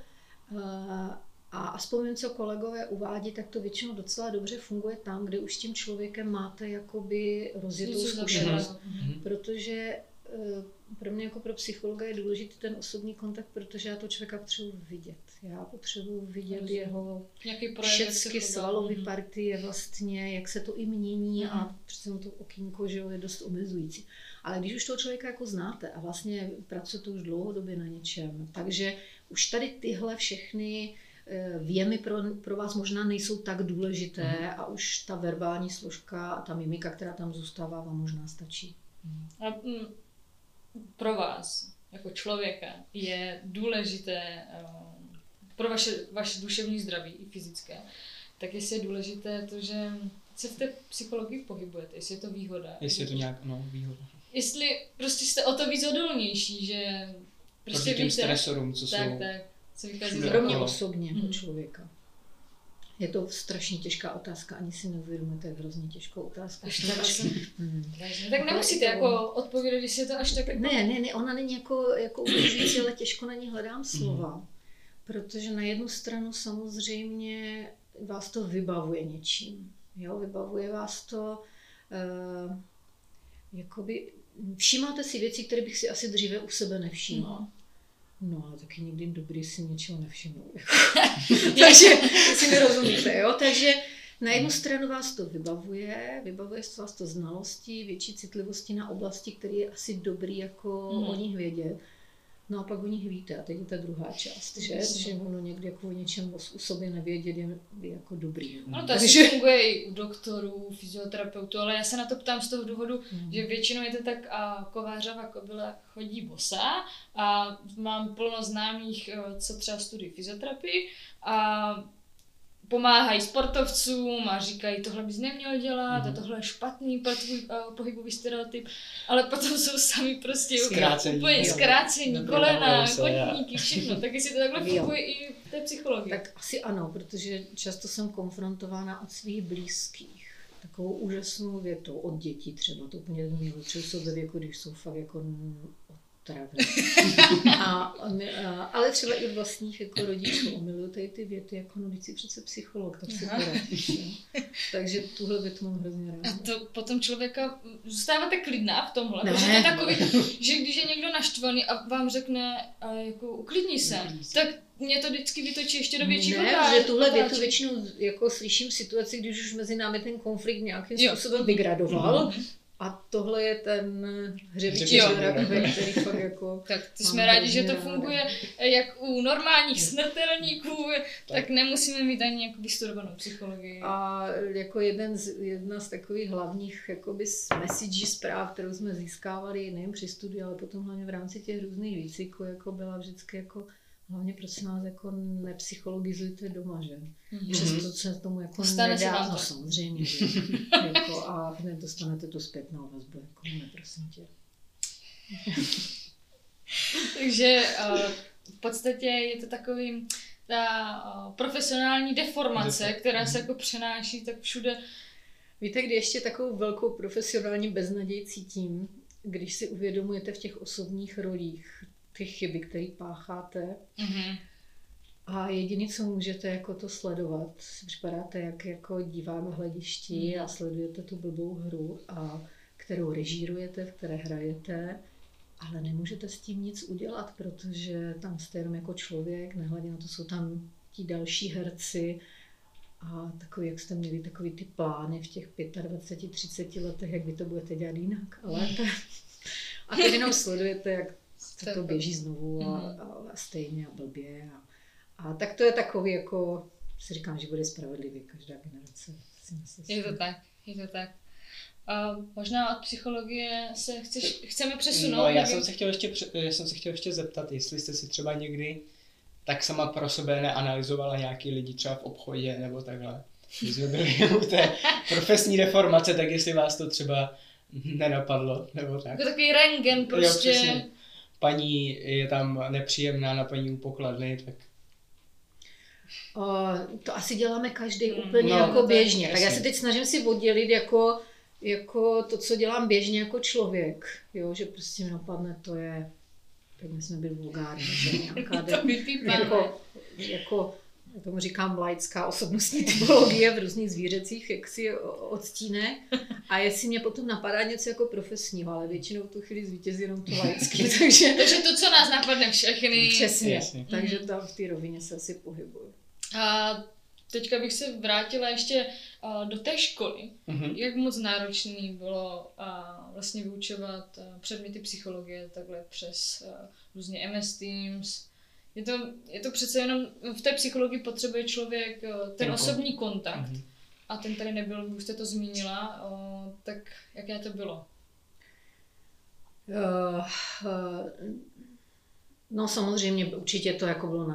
A aspoň co kolegové uvádí, tak to většinou docela dobře funguje tam, kde už s tím člověkem máte jakoby rozjetou zkušenost. Protože pro mě jako pro psychologa je důležitý ten osobní kontakt, protože já toho člověka potřebuji vidět. Já potřebuji vidět jeho všechny svalové partie, vlastně, jak se to i mění a přece to okýnko, že je dost omezující. Ale když už toho člověka jako znáte a vlastně pracujete už dlouhodobě na něčem, takže už tady tyhle všechny věmy pro vás možná nejsou tak důležité a už ta verbální složka a ta mimika, která tam zůstává, vám možná stačí. A pro vás, jako člověka, je důležité, pro vaše duševní zdraví i fyzické, tak jestli je důležité to, že se v té psychologii pohybujete, jestli je to výhoda. Jestli je to nějak, výhoda. Jestli prostě jste o to víc odolnější, že prostě proti těm stresorům, co tak, jsou. Tak. Pro mě osobně jako člověka. Je to strašně těžká otázka, ani si neuvědomujete, jak hrozně těžkou otázku. Tak nemusíte jako odpovědět, když je to až tak. Ne, ona není jako uvěřující, ale těžko na ní hledám slova. Protože na jednu stranu samozřejmě vás to vybavuje něčím. Jo? Vybavuje vás to jakoby, všímáte si věci, které bych si asi dříve u sebe nevšímala. No, ale taky někdy dobrý si něčeho nevšimnou. Takže si nerozumíte, jo? Takže na jednu stranu vás to vybavuje vás to znalostí, větší citlivostí na oblasti, které je asi dobrý jako o nich vědět. No a pak o nich víte, a teď je ta druhá část, že ono někdy jako o něčem o sobě nevědět je jako dobrý. No to asi funguje i u doktorů, fyzioterapeutů, ale já se na to ptám z toho důvodu, že většinou je to tak kovářova kobila chodí bosa a mám plno známých, co třeba studují fyzioterapii a pomáhají sportovcům a říkají, tohle bys neměl dělat a tohle je špatný pro tvůj pohybový stereotyp, ale potom jsou sami prostě úplně zkrácení, kolena, kotníky, všechno, tak jestli to takhle funguje i v té psychologii. Tak asi ano, protože často jsem konfrontována od svých blízkých takovou úžasnou větou, od dětí třeba, to úplně mýho, třeba jsou ve věku, když jsou fakt jako ale třeba i vlastních jako rodičů omiluju tady ty věty, jako no, si přece psycholog, tak se poradíš. Takže tuhle větu mám hrozně ráda. A to potom člověka, zůstáváte klidná v tomhle, ne, protože to je takový, že když je někdo naštvaný a vám řekne, jako uklidni se, tak mě to vždycky vytočí ještě do většího otáčky. Ne, že tuhle větu většinou jako slyším v situaci, když už mezi námi ten konflikt nějakým způsobem vygradoval. A tohle je ten hřebičí rakve, který fakt jako... Tak to jsme rádi, že to funguje jak u normálních smrtelníků, tak nemusíme mít ani vystudovanou psychologii. A jako jedna z takových hlavních message zpráv, kterou jsme získávali nejen při studiu, ale potom hlavně v rámci těch různých výcviků, jako byla vždycky jako... Hlavně prosím vás, jako nepsychologizujte doma, že? Přesto se tomu jako nedá, no samozřejmě, že? Jako, a nedostanete tu zpětnou vazbu, jako neprosím tě. Takže v podstatě je to takový, ta profesionální deformace, která se jako přenáší tak všude. Víte, kdy ještě takovou velkou profesionální beznaději cítím, když si uvědomujete v těch osobních rolích, ty chyby, které pácháte. A jediné, co můžete jako to sledovat, si připadáte jak jako divák v hledišti a sledujete tu blbou hru, a kterou režírujete, v které hrajete, ale nemůžete s tím nic udělat, protože tam jste jenom jako člověk, nehledě na to jsou tam ti další herci a takový, jak jste měli takový ty plány v těch 25-30 letech, jak vy to budete dělat jinak a lépe. A teď jenom sledujete, jak to běží znovu a stejně a blbě. A tak to je takový, jako si říkám, že bude spravedlivý každá generace. Je to tak. Možná od psychologie se chceme přesunout. No, já jsem se chtěl ještě zeptat, jestli jste si třeba někdy tak sama pro sebe neanalyzovala nějaký lidi třeba v obchodě nebo takhle. Když jsme byli u té profesní deformace, tak jestli vás to třeba nenapadlo nebo tak. Jako takový rentgen prostě. Jo, paní je tam nepříjemná na paní u pokladny, tak... To asi děláme každý úplně jako běžně. Tak já se teď snažím si oddělit jako to, co dělám běžně jako člověk. Jo, že prostě mi napadne, to je... Teď my jsme byli vulgární, že nějaká... Já tomu říkám laická osobnostní typologie v různých zvířecích, jak si odstíne. A jestli mě potom napadá něco jako profesního, ale většinou tu chvíli zvítězí jenom to laické. Takže to, co nás napadne všechny. Přesně. Takže tam v té rovině se asi pohybuju. A teďka bych se vrátila ještě do té školy. Jak moc náročný bylo vlastně vyučovat předměty psychologie takhle přes různě MS Teams. Je to přece jenom, v té psychologii potřebuje člověk ten osobní kontakt a ten tady nebyl, už jste to zmínila, tak jaké to bylo? No samozřejmě určitě to jako bylo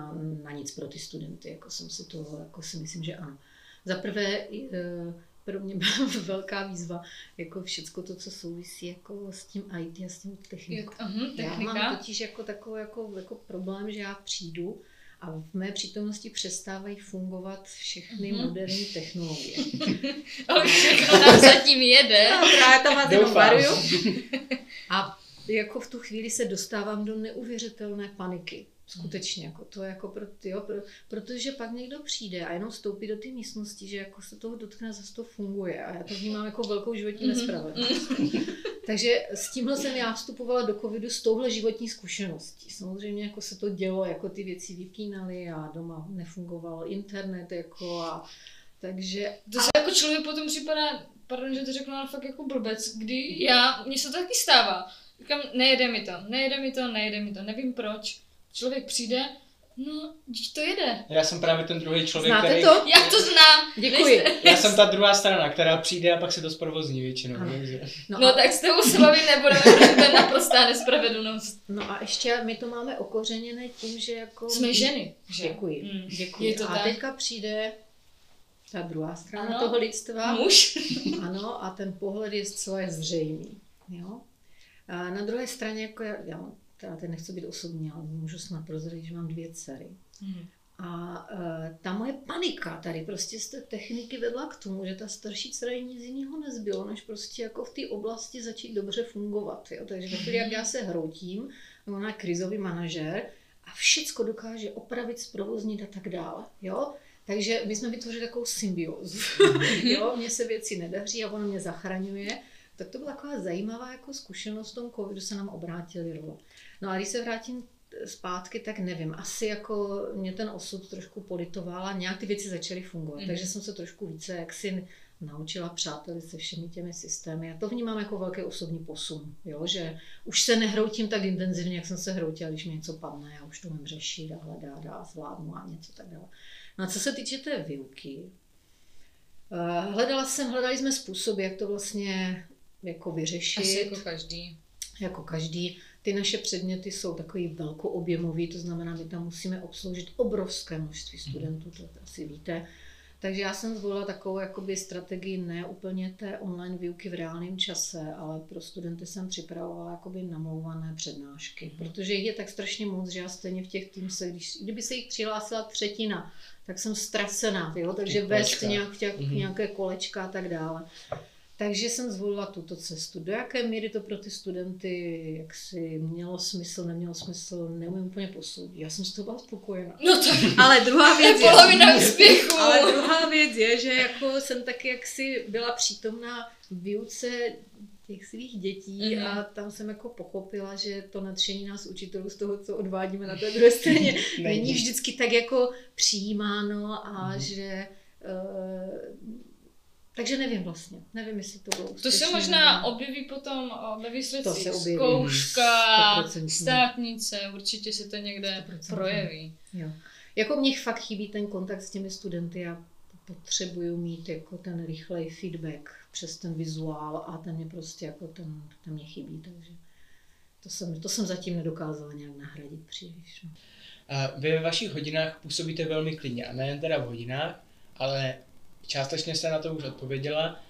na nic pro ty studenty, si myslím, že ano. Za prvé pro mě byla velká výzva, jako všecko to, co souvisí jako s tím IT a s tím technikou. Já mám totiž jako takový jako problém, že já přijdu a v mé přítomnosti přestávají fungovat všechny moderní technologie. Všechno nám zatím jede. Právě tam máte doufám. A jako v tu chvíli se dostávám do neuvěřitelné paniky. Skutečně, jako to jako protože pak někdo přijde a jenom vstoupí do té místnosti, že jako se toho dotkne, zase to funguje a já to vnímám jako velkou životní nespravedlnost. Takže s tímhle jsem já vstupovala do covidu s touhle životní zkušeností. Samozřejmě jako se to dělo, jako ty věci vypínaly a doma nefungoval internet takže... To se jako člověk potom připadá, pardon, že to řeknu, ale fakt jako blbec, kdy mně se to taky stává. Říkám, nejede mi to, nevím proč. Člověk přijde, no, to jede. Já jsem právě ten druhý člověk, Znáte který... to? Já to znám. Děkuji. Já jsem ta druhá strana, která přijde a pak se to zprovozní většinou. No, tak s tou slovy nebudeme, protože to je naprostá nespravedlnost. No a ještě my to máme okořeněné tím, že jako... Jsme ženy. Děkuji. Děkuji. A teďka přijde ta druhá strana ano, toho lidstva. Muž. Ano, a ten pohled je zcela zřejmý. Jo? A na druhé straně, jako já teď nechci být osobní, ale můžu snad prozradit, že mám 2 dcery. Hmm. A ta moje panika tady prostě z té techniky vedla k tomu, že ta starší dcera nic jiného nezbylo, než prostě jako v té oblasti začít dobře fungovat. Jo? Takže ve chvíli, jak já se hroutím, ona je krizový manažer a všecko dokáže opravit, zprovoznit a tak dále. Jo? Takže my jsme vytvořili takovou symbiózu. Mně se věci nedaří a ona mě zachraňuje. Tak to byla taková zajímavá jako zkušenost v tom covidu, se nám obrátili role. No a když se vrátím zpátky, tak nevím, asi jako mě ten osud trošku politoval a nějak ty věci začaly fungovat, takže jsem se trošku více jaksi naučila přátelit se všemi těmi systémy. Já to vnímám jako velký osobní posun, jo? Že už se nehroutím tak intenzivně, jak jsem se hroutila, když mi něco padne, já už to umím řešit a hledat a zvládnu a něco tak dále. No a co se týče té výuky, hledali jsme způsoby, jak to vlastně jako vyřešit. Asi jako každý. Ty naše předměty jsou takový velkoobjemový, to znamená, my tam musíme obsloužit obrovské množství studentů, to asi víte. Takže já jsem zvolila takovou jakoby strategii ne úplně té online výuky v reálném čase, ale pro studenty jsem připravovala jakoby namlouvané přednášky, protože jich je tak strašně moc, že já stejně v těch týmsech, kdyby se jich přihlásila 3, tak jsem ztracená, jo? Takže vést nějaké kolečka a tak dále. Takže jsem zvolila tuto cestu. Do jaké míry to pro ty studenty jaksi mělo smysl, nemělo smysl, neumím úplně posoudit. Já jsem z toho byla spokojená. No to, ale druhá věc je polovina úspěchu. Ale druhá věc je, že jako jsem taky jaksi byla přítomná výuce těch svých dětí a tam jsem jako pochopila, že to nadšení nás učitelů z toho, co odvádíme na té druhé straně, není vždycky tak jako přijímáno a že... Takže nevím vlastně, nevím, jestli to bylo úspěšné. To se možná objeví potom ve výsledcích, zkouška, státnice, určitě se to někde 100%. Projeví. Jo. Jako mně fakt chybí ten kontakt s těmi studenty, já potřebuju mít jako ten rychlej feedback přes ten vizuál a ten mě prostě jako ten mě chybí, takže to jsem zatím nedokázala nějak nahradit příliš. Vy ve vašich hodinách působíte velmi klidně a nejen teda v hodinách, ale částečně jste na to už odpověděla,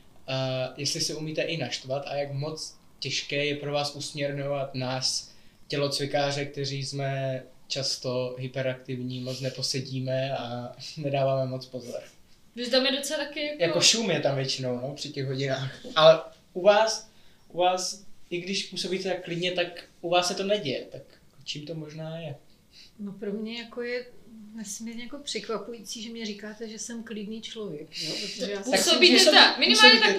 jestli se umíte i naštvat a jak moc těžké je pro vás usměrňovat nás, tělocvikáře, kteří jsme často hyperaktivní, moc neposedíme a nedáváme moc pozor. Vy tam je docela taky jako šum je tam většinou, no, při těch hodinách. Ale u vás, i když působíte tak klidně, tak u vás se to neděje. Tak čím to možná je? No pro mě jako je nesmírně jako překvapující, že mě říkáte, že jsem klidný člověk. Jo? Protože já Minimálně tak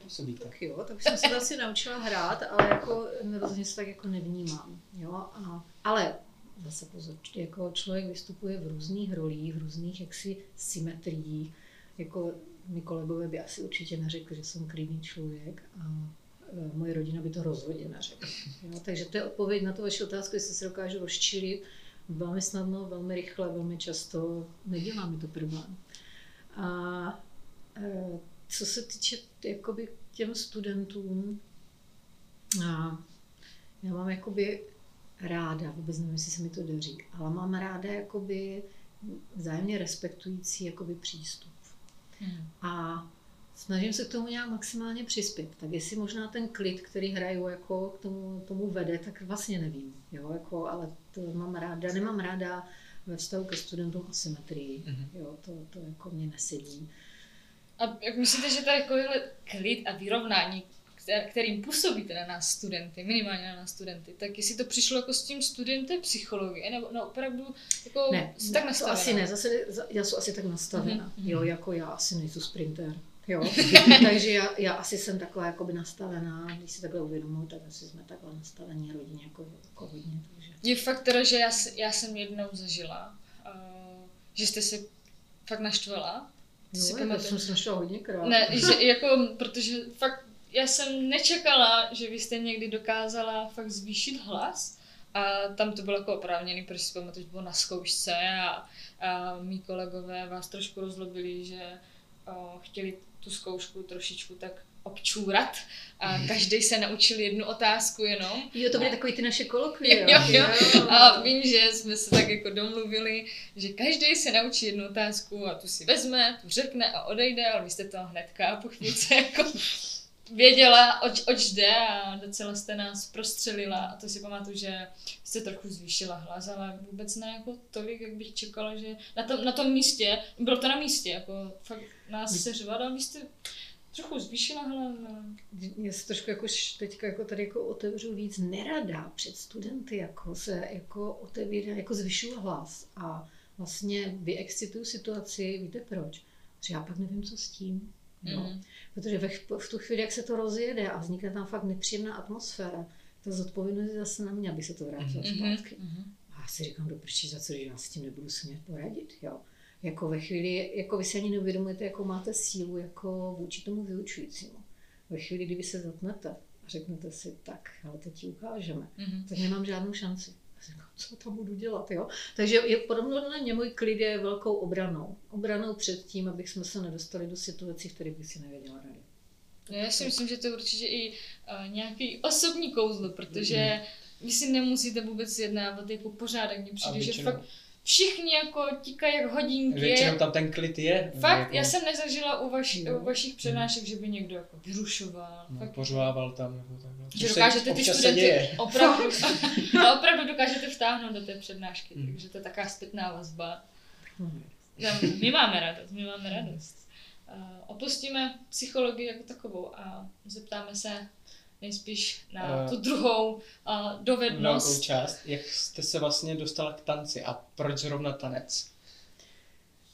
působíte. Tak jo, tak jsem se to asi naučila hrát, ale jako rozhodně se tak jako nevnímám. Jo? Ale zase pozor, jako člověk vystupuje v různých rolích, v různých jaksi symetriích. Jako mi kolegové by asi určitě neřekli, že jsem klidný člověk. A moje rodina by to rozhodně neřekla. Jo, takže to je odpověď na tu vaši otázku, jestli se dokážu rozčilit velmi snadno, velmi rychle, velmi často. Nedělá mi to problém. A co se týče jakoby těm studentům, já mám jakoby ráda, vůbec nevím, jestli se mi to daří, ale mám ráda jakoby vzájemně respektující jakoby přístup. A snažím se k tomu nějak maximálně přispět. Tak jestli možná ten klid, který hraju, jako k tomu vede, tak vlastně nevím. Jo? Jako, ale to mám ráda, nemám ráda ve vztahu ke studentům asymetrii. Jo? To jako mě nesedí. A jak myslíte, že takovýhle klid a vyrovnání, kterým působíte na nás studenty, minimálně na nás studenty, tak jestli to přišlo jako s tím studiem té psychologie, nebo no, opravdu jako ne, tak nastavená? Asi ne, zase já jsem asi tak nastavená. Jo, jako já asi nejsem sprinter. Jo. Takže já asi jsem takhle jakoby nastavená, když si takhle uvědomuji, tak asi jsme takhle nastavení rodině jako hodně. Takže. Je fakt teda, že já jsem jednou zažila, že jste se fakt naštvala. Já jsem se naštvala hodněkrát. Ne, že, jako, protože fakt já jsem nečekala, že vy jste někdy dokázala fakt zvýšit hlas. A tam to bylo jako oprávněný, protože si pamatuju, že bylo na zkoušce a mý kolegové vás trošku rozlobili, že chtěli tu zkoušku trošičku tak občůrat a každý se naučil jednu otázku jenom. Jo, to byly takový ty naše kolokvie. Jo. A vím, že jsme se tak jako domluvili, že každý se naučí jednu otázku a tu si vezme, tu řekne a odejde, ale vy jste to hnedka po chvílce jako věděla, oč jde a docela jste nás prostřelila a to si pamatuju, že jste trochu zvýšila hlas, ale vůbec ne jako tolik, jak bych čekala, že na tom místě, bylo to na místě, jako fakt nás seřvala, vy jste trochu zvýšila hlas. Já se trošku jako teďka jako tady jako otevřu víc, nerada před studenty jako se jako otevírá, jako zvyšuju hlas a vlastně vyexcituju situaci, víte proč? Protože já pak nevím, co s tím. No. Protože v tu chvíli, jak se to rozjede a vznikne tam fakt nepříjemná atmosféra, ta zodpovědnost je zase na mě, aby se to vrátilo zpátky. A já si říkám, doprčí, za co, že já s tím nebudu smět poradit. Jo? Jako ve chvíli, jako vy se ani neuvědomujete, jakou máte sílu jako vůči tomu vyučujícímu. Ve chvíli, kdy vy se zatnete a řeknete si, tak, ale teď ti ukážeme, tak nemám žádnou šanci. Co tam budu dělat, jo? Takže je podobně můj klid je velkou obranou. Obranou před tím, abychom se nedostali do situací, v kterých bych si nevěděla rady. No, já si myslím, že to je určitě i nějaký osobní kouzlo, protože vy si nemusíte vůbec jednávat jako pořádek. Mně přijde, že fakt všichni jako tíkají jak hodinky. Většinou tam ten klid je. Fakt, jako... já jsem nezažila u vašich přednášek, že by někdo jako vyrušoval. No, pořvával tam nebo tak. Že dokážete ty studenty opravdu dokážete vtáhnout do té přednášky, takže to je taková zpětná vazba. My máme radost. Opustíme psychologii jako takovou a zeptáme se nejspíš na tu druhou dovednost. Druhou část. Jak jste se vlastně dostala k tanci a proč zrovna tanec?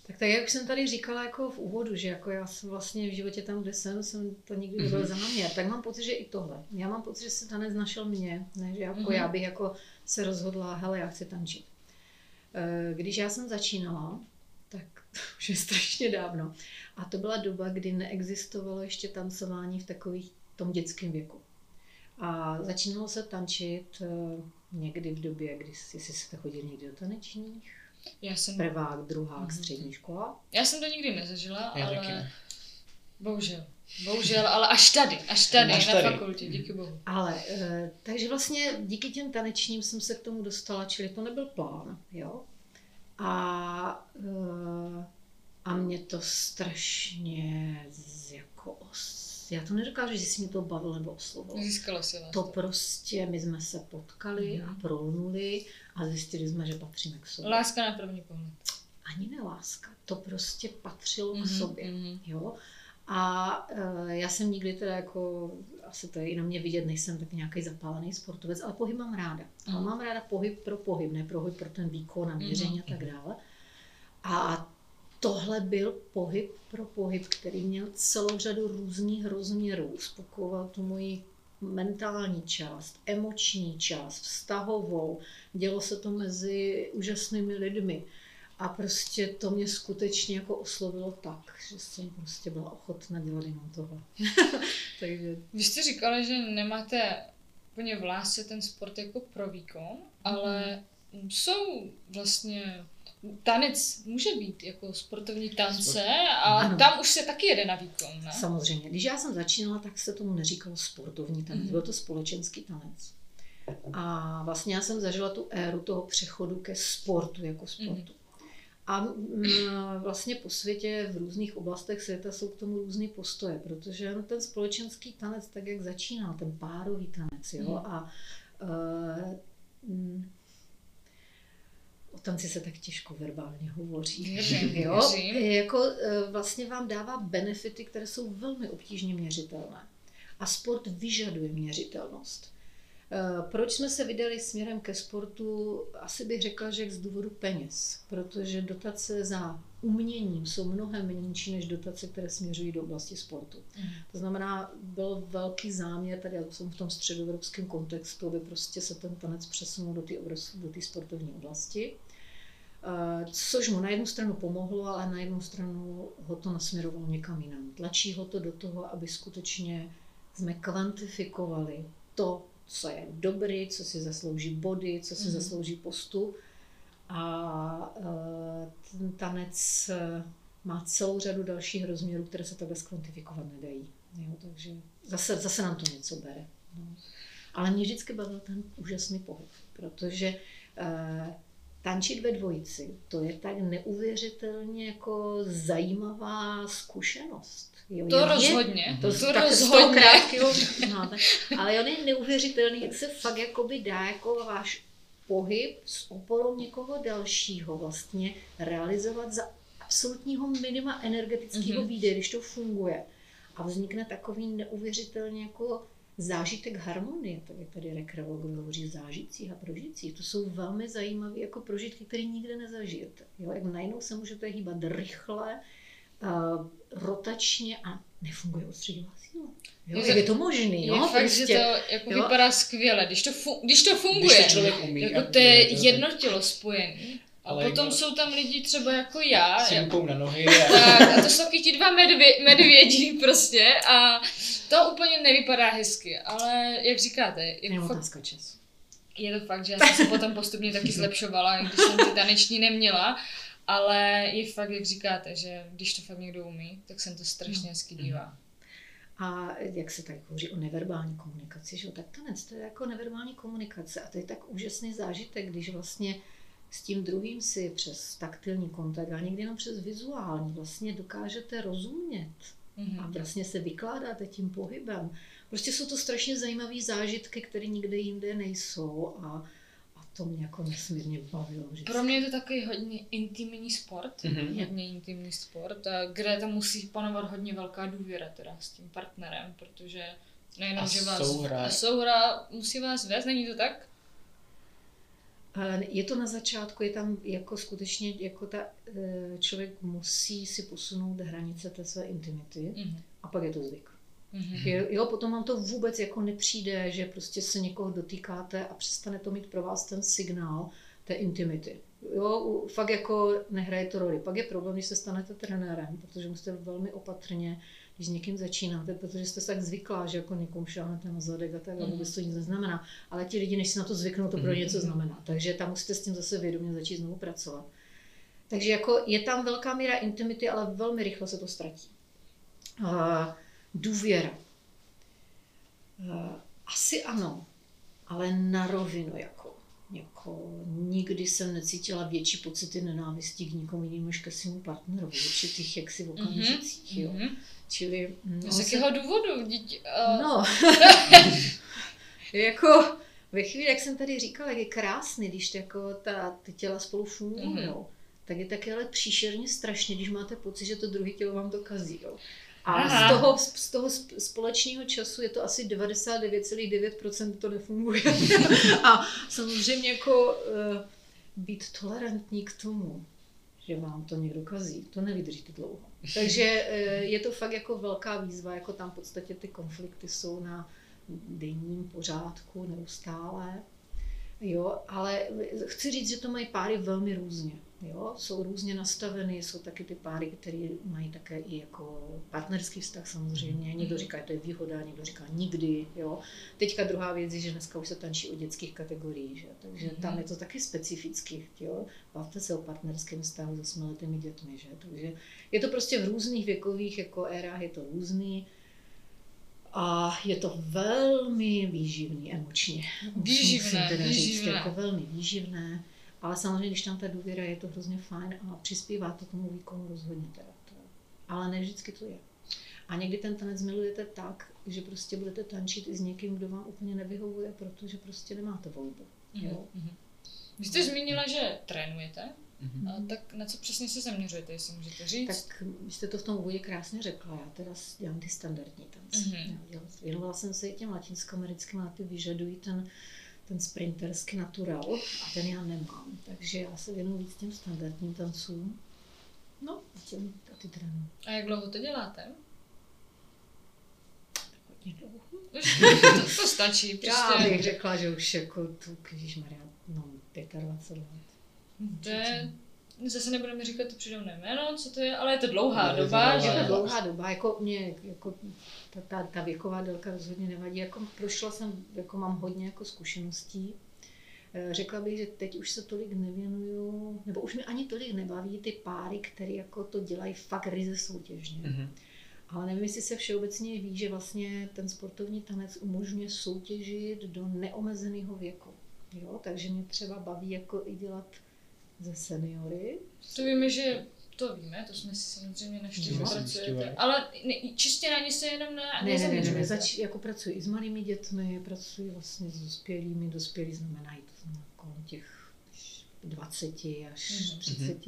Tak jak jsem tady říkala jako v úvodu, že jako já jsem vlastně v životě tam, kde jsem to nikdy nebylo za mě, tak mám pocit, že i tohle. Já mám pocit, že se tanec našel mě, ne, že jako já bych jako se rozhodla, hele, já chci tančit. Když já jsem začínala, tak už je strašně dávno. A to byla doba, kdy neexistovalo ještě tancování v takových tom dětském věku. A začínalo se tančit někdy v době, kdy jste chodili někdy do tanečních. Já jsem... prvák, druhák, střední škola. Já jsem to nikdy nezažila, ale bohužel, ale až tady. Na fakultě, díky bohu. Ale, takže vlastně díky těm tanečním jsem se k tomu dostala, čili to nebyl plán, jo. A mě to strašně já to nedokážu, že si mě to bavilo nebo oslovilo. Získala si vás. To prostě, my jsme se potkali a prolnuli a zjistili jsme, že patříme k sobě. Láska na první pohled. Ani ne láska, to prostě patřilo k sobě. Jo? A já jsem nikdy teda jako, asi to je i na mě vidět, nejsem tak nějaký zapálený sportovec, ale pohyb mám ráda. Ale mám ráda pohyb, ne pohyb pro ten výkon, naměření a tak dále. A tohle byl pohyb pro pohyb, který měl celou řadu různých rozměrů. Spokojoval tu moji mentální část, emoční část, vztahovou. Dělo se to mezi úžasnými lidmi. A prostě to mě skutečně jako oslovilo tak, že jsem prostě byla ochotna dělat jenom tohle. Takže... Vy jste říkala, že nemáte úplně v lásce ten sport jako pro výkon, ale jsou vlastně... Tanec může být jako sportovní tance a ano. Tam už se taky jede na výkon, ne? Samozřejmě. Když já jsem začínala, tak se tomu neříkalo sportovní tanec, byl to společenský tanec. A vlastně já jsem zažila tu éru toho přechodu ke sportu jako sportu. A vlastně po světě v různých oblastech světa jsou k tomu různý postoje, protože ten společenský tanec, tak jak začínal, ten párový tanec, jo, a o tanci se tak těžko verbálně hovoří. Věřím. Jako vlastně vám dává benefity, které jsou velmi obtížně měřitelné. A sport vyžaduje měřitelnost. Proč jsme se vydali směrem ke sportu? Asi bych řekla, že z důvodu peněz. Protože dotace za uměním jsou mnohem menší než dotace, které směřují do oblasti sportu. To znamená, byl velký záměr, tady já jsem v tom středoevropském kontextu, aby prostě se ten tanec přesunul do té sportovní oblasti. Což mu na jednu stranu pomohlo, ale na jednu stranu ho to nasměrovalo někam jinam. Tlačí ho to do toho, aby skutečně jsme kvantifikovali to, co je dobrý, co si zaslouží body, co si zaslouží postup. A ten tanec má celou řadu dalších rozměrů, které se takhle zkvantifikovat nedají. Jo, takže zase nám to něco bere. No. Ale mě vždycky bavil ten úžasný pohyb, protože tančit ve dvojici, to je tak neuvěřitelně jako zajímavá zkušenost. Jo, to rozhodně. To rozhodně. Ale on je neuvěřitelný, jak se fakt jakoby dá jako váš pohyb s oporou někoho dalšího vlastně realizovat za absolutního minima energetického výdeje, když to funguje. A vznikne takový neuvěřitelně jako zážitek harmonie, tak jak tady rekreolog hovoří o zážitcích a prožitcích. To jsou velmi zajímavé jako prožitky, které nikde nezažijete. Jo? Jak najednou se můžete hýbat rychle, rotačně a nefunguje odstředivá síla. Jo? Je to možný. Jo? Je fakt, prostě, že to jako vypadá skvěle, když to funguje. Když to člověk umí. Jako to je jedno tělo spojené. A potom jsou tam lidi třeba jako já. S rukou na nohy. A to jsou taky ti dva medvědi prostě a to úplně nevypadá hezky, ale jak říkáte, je to fakt čas. Je to fakt, že já jsem se potom postupně taky zlepšovala, když jsem ty taneční neměla, ale je fakt, jak říkáte, že když to fakt někdo umí, tak jsem to strašně hezky dívá. A jak se tak hovoří o neverbální komunikaci, že? Tak tanec, to je jako neverbální komunikace a to je tak úžasný zážitek, když vlastně s tím druhým si přes taktilní kontakt a někdy jenom přes vizuální vlastně dokážete rozumět a vlastně se vykládáte tím pohybem. Prostě jsou to strašně zajímavé zážitky, které nikde jinde nejsou a to mě jako nesmírně bavilo. Vždycky. Pro mě je to taky hodně intimní sport, kde tam musí panovat hodně velká důvěra teda s tím partnerem, protože nejenom, že vás souhra musí vás vést, není to tak? Je to na začátku, je tam jako skutečně, jako ta člověk musí si posunout hranice té své intimity a pak je to zvyk. Jo, potom vám to vůbec jako nepřijde, že prostě se někoho dotýkáte a přestane to mít pro vás ten signál té intimity. Jo, fakt jako nehraje to roli. Pak je problém, když se stanete trenérem, protože musíte velmi opatrně, když s někým začínáte, protože jste tak zvyklá, že jako někomu šáhnete na zadek a tak a vůbec to nic neznamená. Ale ti lidi, než si na to zvyknou, to pro něco znamená. Takže tam musíte s tím zase vědomě začít znovu pracovat. Takže jako je tam velká míra intimity, ale velmi rychle se to ztratí. Důvěra. Asi ano, ale na rovinu jako nikdy jsem necítila větší pocity nenávistí k nikomu jinému než ke svému partnerovi, určitých jaksi v okamžicích, jo. Čili, z jakého důvodu? No, jako ve chvíli, jak jsem tady říkala, jak je krásný, když jako ty těla spolu fungují, tak je taky ale příšerně strašně, když máte pocit, že to druhé tělo vám to kazí, jo. A z toho společného času je to asi 99,9% to nefunguje. A samozřejmě jako být tolerantní k tomu, že vám to někdo kazí, to nevydržíte dlouho. Takže je to fakt jako velká výzva, jako tam v podstatě ty konflikty jsou na denním pořádku, neustále. Jo, ale chci říct, že to mají páry velmi různě. Jo, jsou různě nastaveny, jsou taky ty páry, které mají také i jako partnerský vztah samozřejmě. Někdo říká, že to je výhoda, někdo říká nikdy. Jo. Teďka druhá věc je, že dneska už se tančí o dětských kategorií, že? Takže tam je to taky specifický. Jo. Bavte se o partnerském vztahu se osmiletými dětmi. Že? Takže je to prostě v různých věkových jako érách, je to různý. A je to velmi výživný emočně. Musím teda říct, jako velmi výživné. Ale samozřejmě, když tam ta důvěra je, to hrozně fajn a přispívá to tomu výkonu rozhodně teda. Ale ne vždycky to je. A někdy ten tanec milujete tak, že prostě budete tančit i s někým, kdo vám úplně nevyhovuje, protože prostě nemáte volbu. Jo? Vy jste zmínila, že trénujete, tak na co přesně se zaměřujete, jestli můžete říct? Tak jste to v tom úvodě krásně řekla, já teda dělám ty standardní tance. Věnovala jsem se i těm latinskoamerickým, ale ty vyžadují ten sprinterský naturál a ten já nemám, takže já se věnuju víc těm standardním tancům, no a ty trénu. A jak dlouho to děláte? Hodně dlouho. To stačí, prostě. Já bych řekla, že už jako tu, ježišmarja, no 25 let. To je, zase nebudeme říkat to přídavné jméno, co to je, ale je to dlouhá doba. Je to dlouhá doba, jako mě, jako ta věková délka rozhodně nevadí. Jako prošla jsem, jako mám hodně jako zkušeností. Řekla bych, že teď už se tolik nevěnuju, nebo už mi ani tolik nebaví ty páry, které jako to dělají fakt ryze soutěžně. Mm-hmm. Ale nevím, jestli se všeobecně ví, že vlastně ten sportovní tanec umožňuje soutěžit do neomezeného věku. Jo? Takže mě třeba baví jako i dělat ze seniory. To víme, že to víme, to jsme si samozřejmě navštívili. Ale ne, čistě na ně se jenom nezaměřujeme. Jako pracuji i s malými dětmi, pracuji vlastně s dospělými. Dospělí znamenají to znamená kolem těch 20 až 30.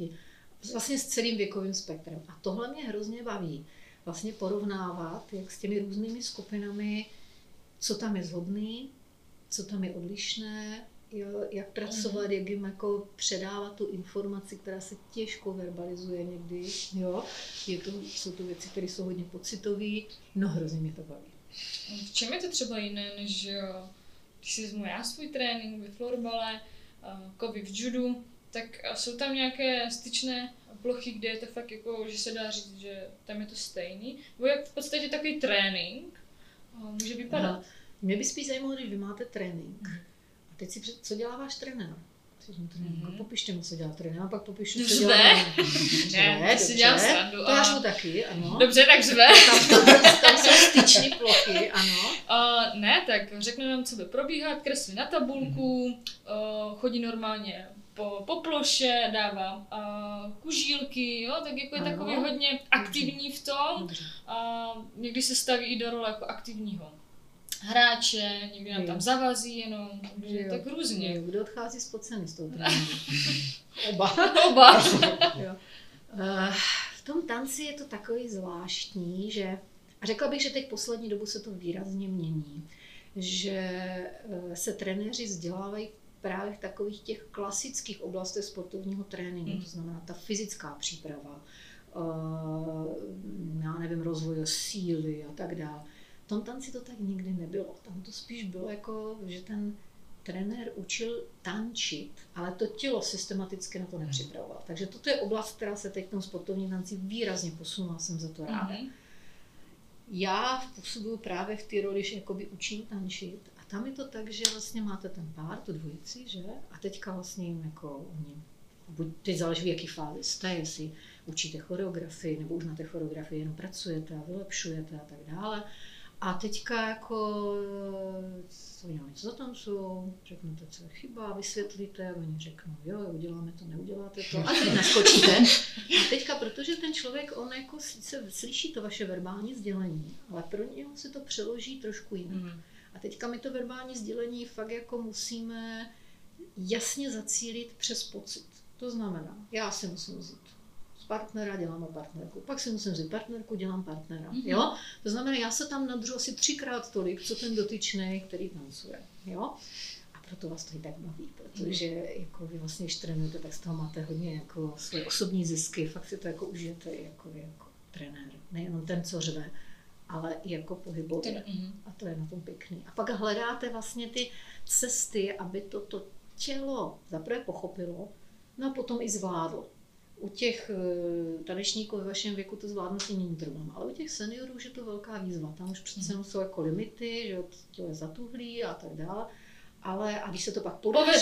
Vlastně s celým věkovým spektrem. A tohle mě hrozně baví. Vlastně porovnávat, jak s těmi různými skupinami, co tam je zhodný, co tam je odlišné, jak pracovat, jak jim jako předávat tu informaci, která se těžko verbalizuje někdy, jo. Jsou to věci, které jsou hodně pocitové, no hrozně mě to baví. V čem je to třeba jiné, než když si vezmu já svůj trénink ve florbale, Kobe v judu, tak jsou tam nějaké styčné plochy, kde je to fakt jako, že se dá říct, že tam je to stejný, nebo jak v podstatě takový trénink může vypadat? Aha. Mě by spíš zajímalo, když vy máte trénink. A teď si co dělá váš trenér? Popište mu, co dělá trenér, a pak popišu, co dělá. Ne, to si dělám srandu. To já mu taky, ano. Dobře, tak řve. Tam jsou styční plochy, ano. Ne, tak řekne nám, co bude probíhat, kreslí na tabulku, chodí normálně po ploše, dávám kužílky, jo, tak jako je takový hodně aktivní v tom. Někdy se staví i do role jako aktivního hráče, někdy nám tam zavazí jenom, takže tak různě. Jo. Kdo odchází spocený s tou tréninkou? Oba. Jo. V tom tanci je to takový zvláštní, že, a řekla bych, že teď poslední dobu se to výrazně mění, že se trenéři vzdělávají právě v takových těch klasických oblastech sportovního tréninku, to znamená ta fyzická příprava, já nevím, rozvoj síly a tak dále. V tom tanci to tak nikdy nebylo. Tam to spíš bylo jako, že ten trenér učil tančit, ale to tělo systematicky na to nepřipravovalo. Takže toto je oblast, která se teď v tom sportovním tanci výrazně posunula, jsem za to ráda. Já působuju právě v té roli, že jakoby učím tančit. A tam je to tak, že vlastně máte ten pár, tu dvojici, že? A teďka vlastně jim jako teď záleží, v jaký fázi jste, jestli učíte choreografii, nebo už na té choreografii jenom pracujete a vylepšujete a tak dále. A teďka jako oni něco zatancujou, řeknete, co je chyba, vysvětlíte, oni řeknou, jo, uděláme to, neuděláte to, a teď naskočíte. A teďka, protože ten člověk, on jako sice slyší to vaše verbální sdělení, ale pro něho se to přeloží trošku jinak. A teďka my to verbální sdělení fakt jako musíme jasně zacílit přes pocit. To znamená, já si musím vzít partnera, dělám partnerku. Pak si musím říct partnerku, dělám partnera. Jo? To znamená, já se tam nadřu asi 3× tolik, co ten dotyčný, který tancuje. Jo? A proto vás to i tak baví, protože jako vy vlastně, když trénujete, tak z toho máte hodně jako svoje osobní zisky. Fakt si to jako užijete jako trenér. Nejenom ten, co řve, ale i jako pohybově. A to je na tom pěkný. A pak hledáte vlastně ty cesty, aby to tělo zaprvé pochopilo, no a potom i zvládlo. U těch tanečníků ve vašem věku to zvládnutí není problém, ale u těch seniorů už je to velká výzva. Tam už přece jsou jako limity, že to je zatuhlý a tak dále. Ale a když se to pak povede,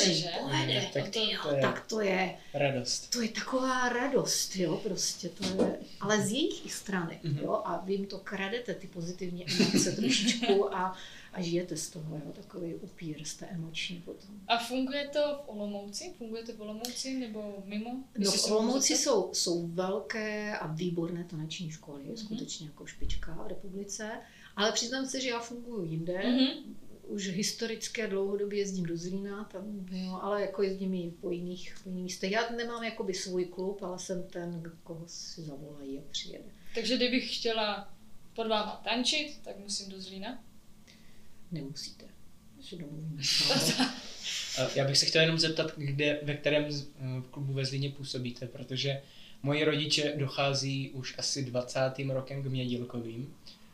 tak to je radost. To je taková radost, jo, prostě to je, ale z jejich strany, jo, a vy jim to kradete, ty pozitivní emoce trošičku a žijete z toho, jo, takový upír jste emoční potom. A funguje to v Olomouci? Funguje to v Olomouci nebo mimo? No, v Olomouci jsou velké a výborné taneční školy, skutečně jako špička v republice, ale přiznám se, že já funguju jinde. Už historicky a dlouhodobě jezdím do Zlína, tam, jo, ale jako jezdím i po jiných místech. Já nemám jakoby svůj klub, ale jsem ten, koho si zavolají a přijede. Takže kdybych chtěla pod váma tančit, tak musím do Zlína? Nemusíte. Já bych se chtěla jenom zeptat, ve kterém klubu ve Zlíně působíte, protože moji rodiče dochází už asi 20. rokem k Mědilkovým.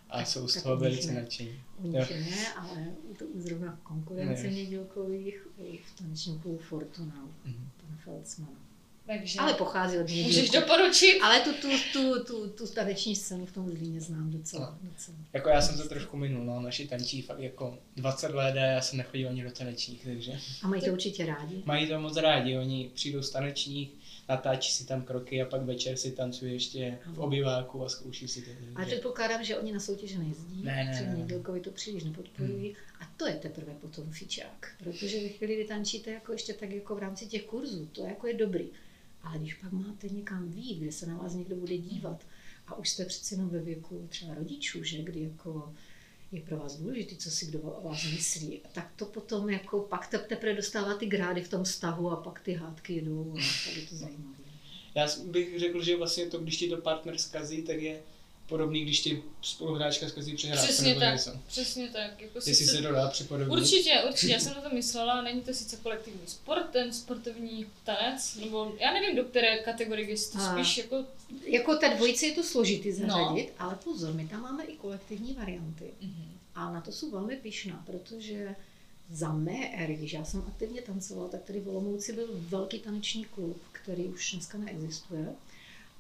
A jsou z toho velice nadšení. U nich ne, ale to zrovna v konkurenci Mědilkových, v tanečním klubu Fortuna, pana Felcmana. Takže ale pochází od něj. Můžeš doporučit? Ale tu taneční scénu v tom Zlíně znám docela. Jako já jsem to trošku minul, no, naši tančí fakt jako 20 let a já jsem nechodil ani do tanečních, takže. A mají to určitě rádi? Mají to moc rádi, oni přijdou z tanečních, natáčí si tam kroky a pak večer si tancují ještě v obyváku a zkouší si to. Takže. A předpokládám, že oni na soutěže nejezdí, ne. Dělkovi to příliš nepodporují a to je teprve potom fičák, protože ve chvíli, kdy tančíte jako ještě tak jako v rámci těch kurzů, to jako je dobrý. Ale když pak máte někam výjít, kde se na vás někdo bude dívat a už jste přece jenom ve věku třeba rodičů, že, kdy jako je pro vás důležitý, co si kdo o vás myslí, tak to potom jako pak teprve dostává ty grády v tom vztahu a pak ty hádky jedou a tak je to zajímavé. Já bych řekl, že vlastně to, když ti to partner zkazí, tak je podobný, když ti spoluhráčka zkazí přehrávku. Přesně tak. Jako jestli se dodá připodobnit. Určitě, já jsem na to myslela, není to sice kolektivní sport, ten sportovní tanec, nebo já nevím, do které kategorie jestli to spíš jako... Jako ta dvojice je to složitý zařadit, ale pozor, my tam máme i kolektivní varianty. Mm-hmm. A na to jsou velmi pyšná, protože za mé éry, když já jsem aktivně tancovala, tak tady v Olomouci byl velký taneční klub, který už dneska neexistuje,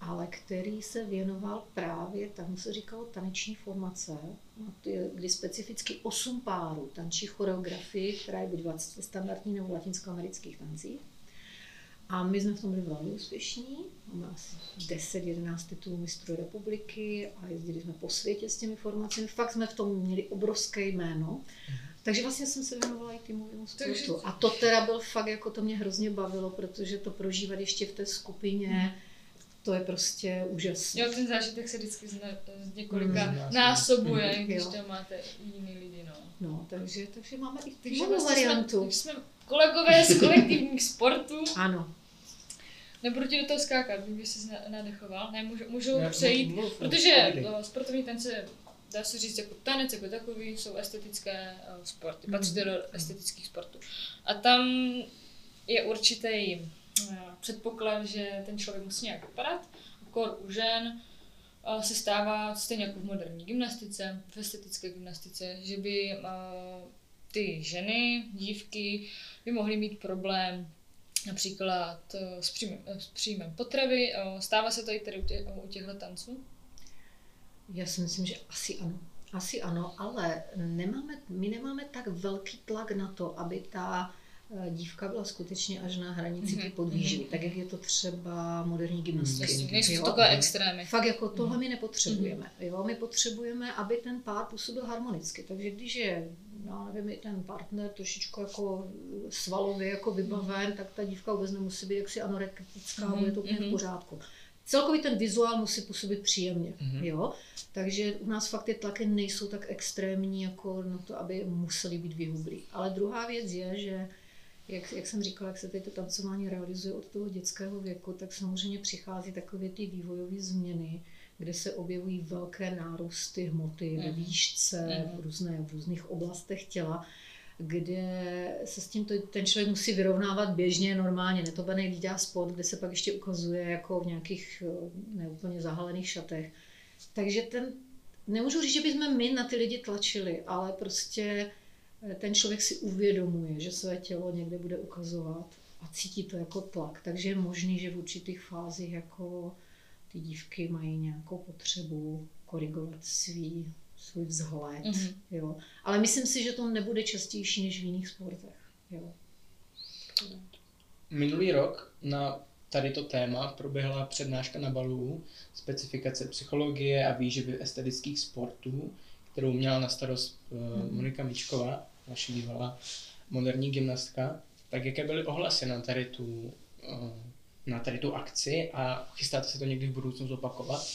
ale který se věnoval právě, tam se říkalo taneční formace, kdy specificky 8 párů tančí choreografii, která je buď standardní nebo v latinskoamerických tancích. A my jsme v tom byli velmi úspěšní, máme asi 10-11 titulů mistrů republiky a jezdili jsme po světě s těmi formacemi, fakt jsme v tom měli obrovské jméno. Takže vlastně jsem se věnovala i týmovému sportu. A to teda byl fakt, jako to mě hrozně bavilo, protože to prožívat ještě v té skupině, to je prostě úžasné. Jo, ten zážitek se vždycky z několika násobuje, když tam máte jiný lidi, no. No, takže máme i takovou variantu. Takže jsme kolegové z kolektivních sportů. Ano. Nebudu ti do toho skákat, když jsi nadechoval. Ne, můžu přejít, protože sportovní tance, dá se říct, jako tanec, jako takový, jsou estetické sporty, patří do estetických sportů. A tam je určitý předpoklad, že ten člověk musí nějak vypadat. Kor u žen se stává stejně jako v moderní gymnastice, v estetické gymnastice, že by ty ženy, dívky, by mohly mít problém například s příjmem potravy. Stává se to i tady u těchto tanců? Já si myslím, že asi ano, ale my nemáme tak velký tlak na to, aby ta dívka byla skutečně až na hranici té podvýživy, tak jak je to třeba moderní gymnastiky. Nejsou takové extrémy. Fakt jako tohle my nepotřebujeme. Jo? My potřebujeme, aby ten pár působil harmonicky, takže když je, nevím, ten partner trošičku jako svalově jako vybaven, tak ta dívka vůbec nemusí být jaksi anorektická, bude to úplně v pořádku. Celkově ten vizuál musí působit příjemně, jo? Takže u nás fakt ty tlaky nejsou tak extrémní jako na to, aby museli být vyhublí. Ale druhá věc je, že jak jsem říkala, jak se tady to tancování realizuje od toho dětského věku, tak samozřejmě přichází takové ty vývojové změny, kde se objevují velké nárůsty hmoty ve výšce, v různých oblastech těla, kde se s tím ten člověk musí vyrovnávat běžně, normálně, netopený dělá sport, kde se pak ještě ukazuje jako v nějakých neúplně zahalených šatech. Takže nemůžu říct, že bychom my na ty lidi tlačili, ale prostě ten člověk si uvědomuje, že své tělo někde bude ukazovat a cítí to jako tlak. Takže je možný, že v určitých fázích jako ty dívky mají nějakou potřebu korigovat svůj vzhled. Jo. Ale myslím si, že to nebude častější než v jiných sportech. Jo. Minulý rok na tady to téma proběhla přednáška na Balu specifikace psychologie a výživy estetických sportů, kterou měla na starost Monika Mičková, naše bývalá moderní gymnastka. Tak jaké byly ohlasy na tady tu akci a chystáte se to někdy v budoucnu zopakovat?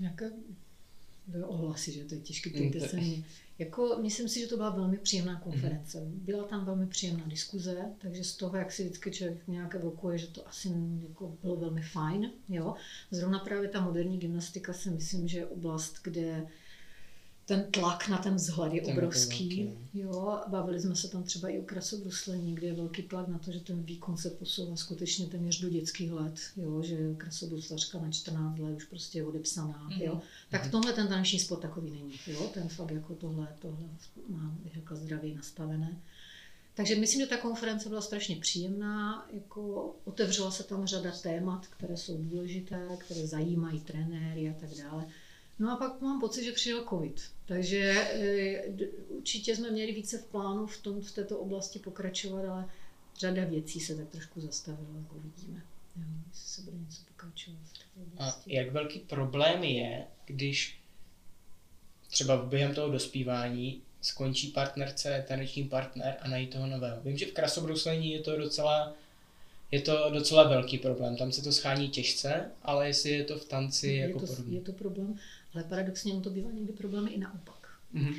Jaké byly ohlasy, že to je těžké, pojďte se mě. Jako, myslím si, že to byla velmi příjemná konference. Byla tam velmi příjemná diskuze, takže z toho, jak si vždycky člověk nějak evokuje, že to asi jako bylo velmi fajn. Jo? Zrovna právě ta moderní gymnastika si myslím, že je oblast, kde ten tlak na ten vzhled je obrovský. Jo? Bavili jsme se tam třeba i o krasobruslení, kde je velký tlak na to, že ten výkon se posouvá skutečně téměř do dětských let. Jo? Že krasobruslařka na 14 let už prostě je odepsaná. Jo? Tak v tomhle ten taneční sport takový není. Jo? Ten fakt jako tohle má, řekla, zdravě nastavené. Takže myslím, že ta konference byla strašně příjemná, jako otevřela se tam řada témat, které jsou důležité, které zajímají trenéry a tak dále. No a pak mám pocit, že přišel covid, takže určitě jsme měli více v plánu v této oblasti pokračovat, ale řada věcí se tak trošku zastavila, jako vidíme. Nevím, jestli se bude něco pokračovat v této oblasti. A jak velký problém je, když třeba během toho dospívání skončí partnerce, taneční partner a najít toho nového? Vím, že v krasobruslení je to docela velký problém, tam se to schání těžce, ale jestli je to v tanci jako podobně. Je to problém, ale paradoxně on to bývá někdy problémy i naopak. Mm-hmm.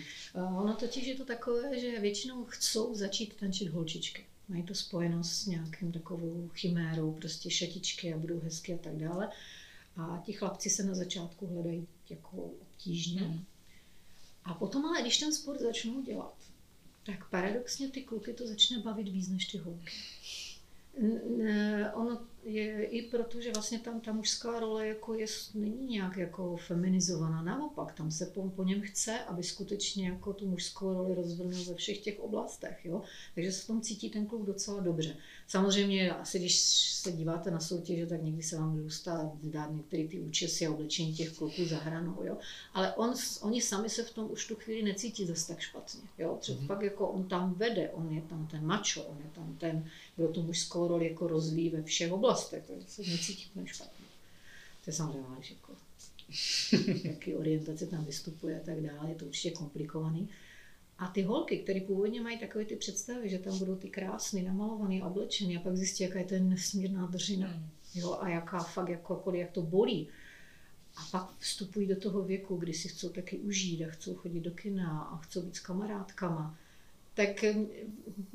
Ono totiž je to takové, že většinou chcou začít tančit holčičky. Mají to spojeno s nějakým takovou chimérou, prostě šatičky a budou hezky a tak dále. A ti chlapci se na začátku hledají jako obtížně. Mm-hmm. A potom ale, když ten sport začnou dělat, tak paradoxně ty kluky to začne bavit víc než ty holky. Ono je i proto, že vlastně tam ta mužská role jako není nějak jako feminizovaná, naopak tam se po něm chce, aby skutečně jako tu mužskou roli rozvrhnul ve všech těch oblastech, jo? Takže se v tom cítí ten kluk docela dobře. Samozřejmě asi když se díváte na soutěže, tak někdy se vám budou dát některé ty účesy a oblečení těch kluků za hranou, jo? Ale oni sami se v tom už tu chvíli necítí zase tak špatně, jo? Protože pak jako on tam vede, on je tam ten macho, on je tam ten, kdo tu mužskou roli jako rozvíjí ve všech oblastech. Tak se necítí úplně špatně. To je samozřejmě jako, jaký orientace tam vystupuje a tak dále, je to určitě komplikovaný. A ty holky, které původně mají takové ty představy, že tam budou ty krásný, namalovaný, oblečený a pak zjistí, jaká je to nesmírná držina, jo, a jaká fakt jak to bolí. A pak vstupují do toho věku, kdy si chcou taky užít a chcou chodit do kina a chcou být s kamarádkama. Tak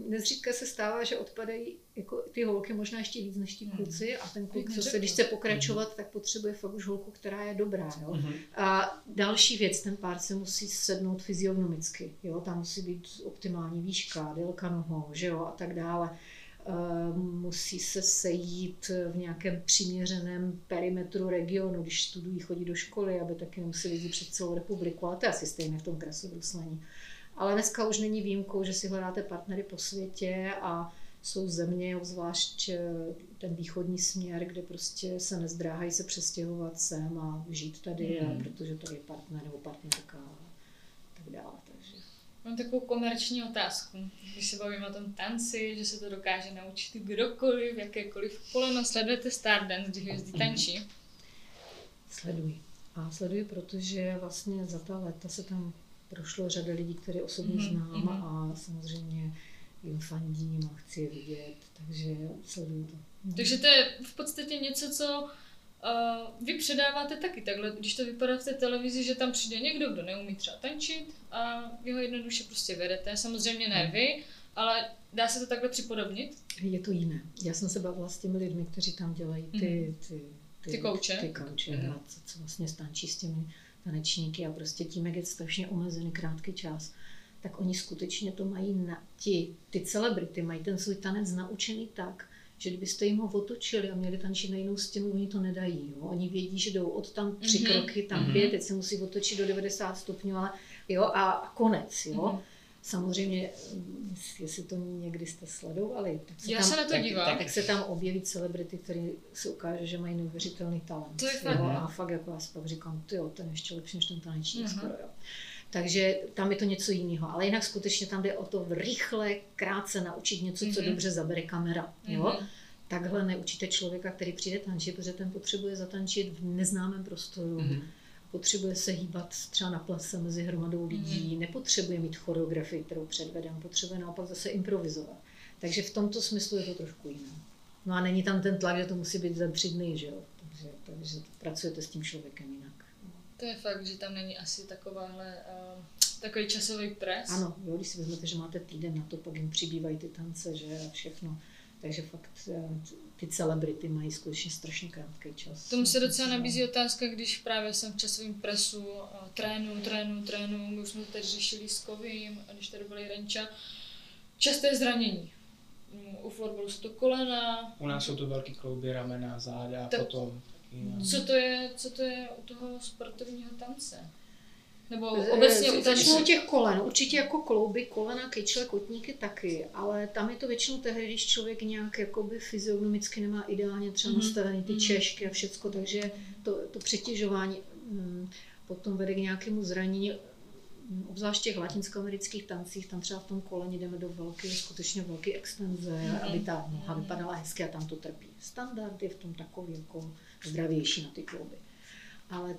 nezřídka se stává, že odpadají jako ty holky možná ještě víc než ti kluci a ten kluk, když chce pokračovat, tak potřebuje fakt už holku, která je dobrá. Jo? A další věc, ten pár se musí sednout fyziognomicky, jo? Tam musí být optimální výška, délka nohou, že jo? A tak dále. Musí se sejít v nějakém přiměřeném perimetru regionu, když studují, chodí do školy, aby taky nemuseli jít před celou republiku, ale to je asi stejné v tom krasobruslení. Ale dneska už není výjimkou, že si hledáte partnery po světě a jsou země, zvlášť ten východní směr, kde prostě se nezdráhají se přestěhovat sem a žít tady, protože tady je partner nebo partnerka a tak dále. Takže. Mám takovou komerční otázku. Když se bavíme o tom tanci, že se to dokáže naučit kdokoliv, jakékoliv koleno, sledujete StarDance, když jezdí tančí? Sleduji, protože vlastně za ta léta se tam prošlo řada lidí, které osobně znám a samozřejmě jim fandím a chci je vidět, takže sleduju to. Takže to je v podstatě něco, co vy předáváte taky takhle, když to vypadá v té televizi, že tam přijde někdo, kdo neumí třeba tančit a vy ho jednoduše prostě vedete, samozřejmě ne vy, ale dá se to takhle připodobnit? Je to jiné. Já jsem se bavila s těmi lidmi, kteří tam dělají ty kouče, co vlastně tančí s těmi tanečníky a prostě tím, jak je strašně omezený krátký čas, tak oni skutečně to mají, ty celebrity mají ten svůj tanec naučený tak, že kdybyste jim ho otočili a měli tančit na jinou stěnu, oni to nedají. Jo? Oni vědí, že jdou od tam 3 kroky, tam 5, teď se musí otočit do 90 stupňů, ale jo, a konec. Jo? Samozřejmě, jestli to někdy jste sledovali, tak se tam objeví celebrity, které se ukáže, že mají neuvěřitelný talent. To je fakt, a fakt jako já si pak říkám, ten ještě lepší než ten tanečník skoro. Jo. Takže tam je to něco jiného, ale jinak skutečně tam jde o to rychle, krátce naučit něco, co dobře zabere kamera. Jo. Takhle neučíte člověka, který přijde tančit, protože ten potřebuje zatančit v neznámém prostoru. Potřebuje se hýbat třeba na plese mezi hromadou lidí, nepotřebuje mít choreografii, kterou předvedám, potřebuje naopak zase improvizovat. Takže v tomto smyslu je to trošku jiné. No a není tam ten tlak, že to musí být za 3 dny, že jo? Takže pracujete s tím člověkem jinak. To je fakt, že tam není asi takový časový pres. Ano, jo, když si vezmete, že máte týden na to, pak jim přibývají ty tance, že a všechno. Takže fakt ty celebrity mají skutečně strašně krátký čas. Tomu se docela nabízí otázka, když právě jsem v časovém presu, trénu, my už jsme teď řešili s Kovým, a když tady byli Renča, časté zranění. U florbalu jsou to kolena. U nás jsou to velký klouby, ramena, záda a potom. Co to je u toho sportovního tance? Nebo obecně u těch kolen, určitě jako klouby, kolena, kyčle, kotníky taky, ale tam je to většinou tehdy, když člověk nějak jakoby fyziognomicky nemá ideálně třeba nastavený ty češky a všecko, takže to přetěžování potom vede k nějakému zranění, obzvlášť těch latinskoamerických tancích, tam třeba v tom koleně jdeme do skutečně velké extenze, aby ta noha vypadala hezky a tam to trpí. Standard je v tom takový jako zdravější na ty klouby. Ale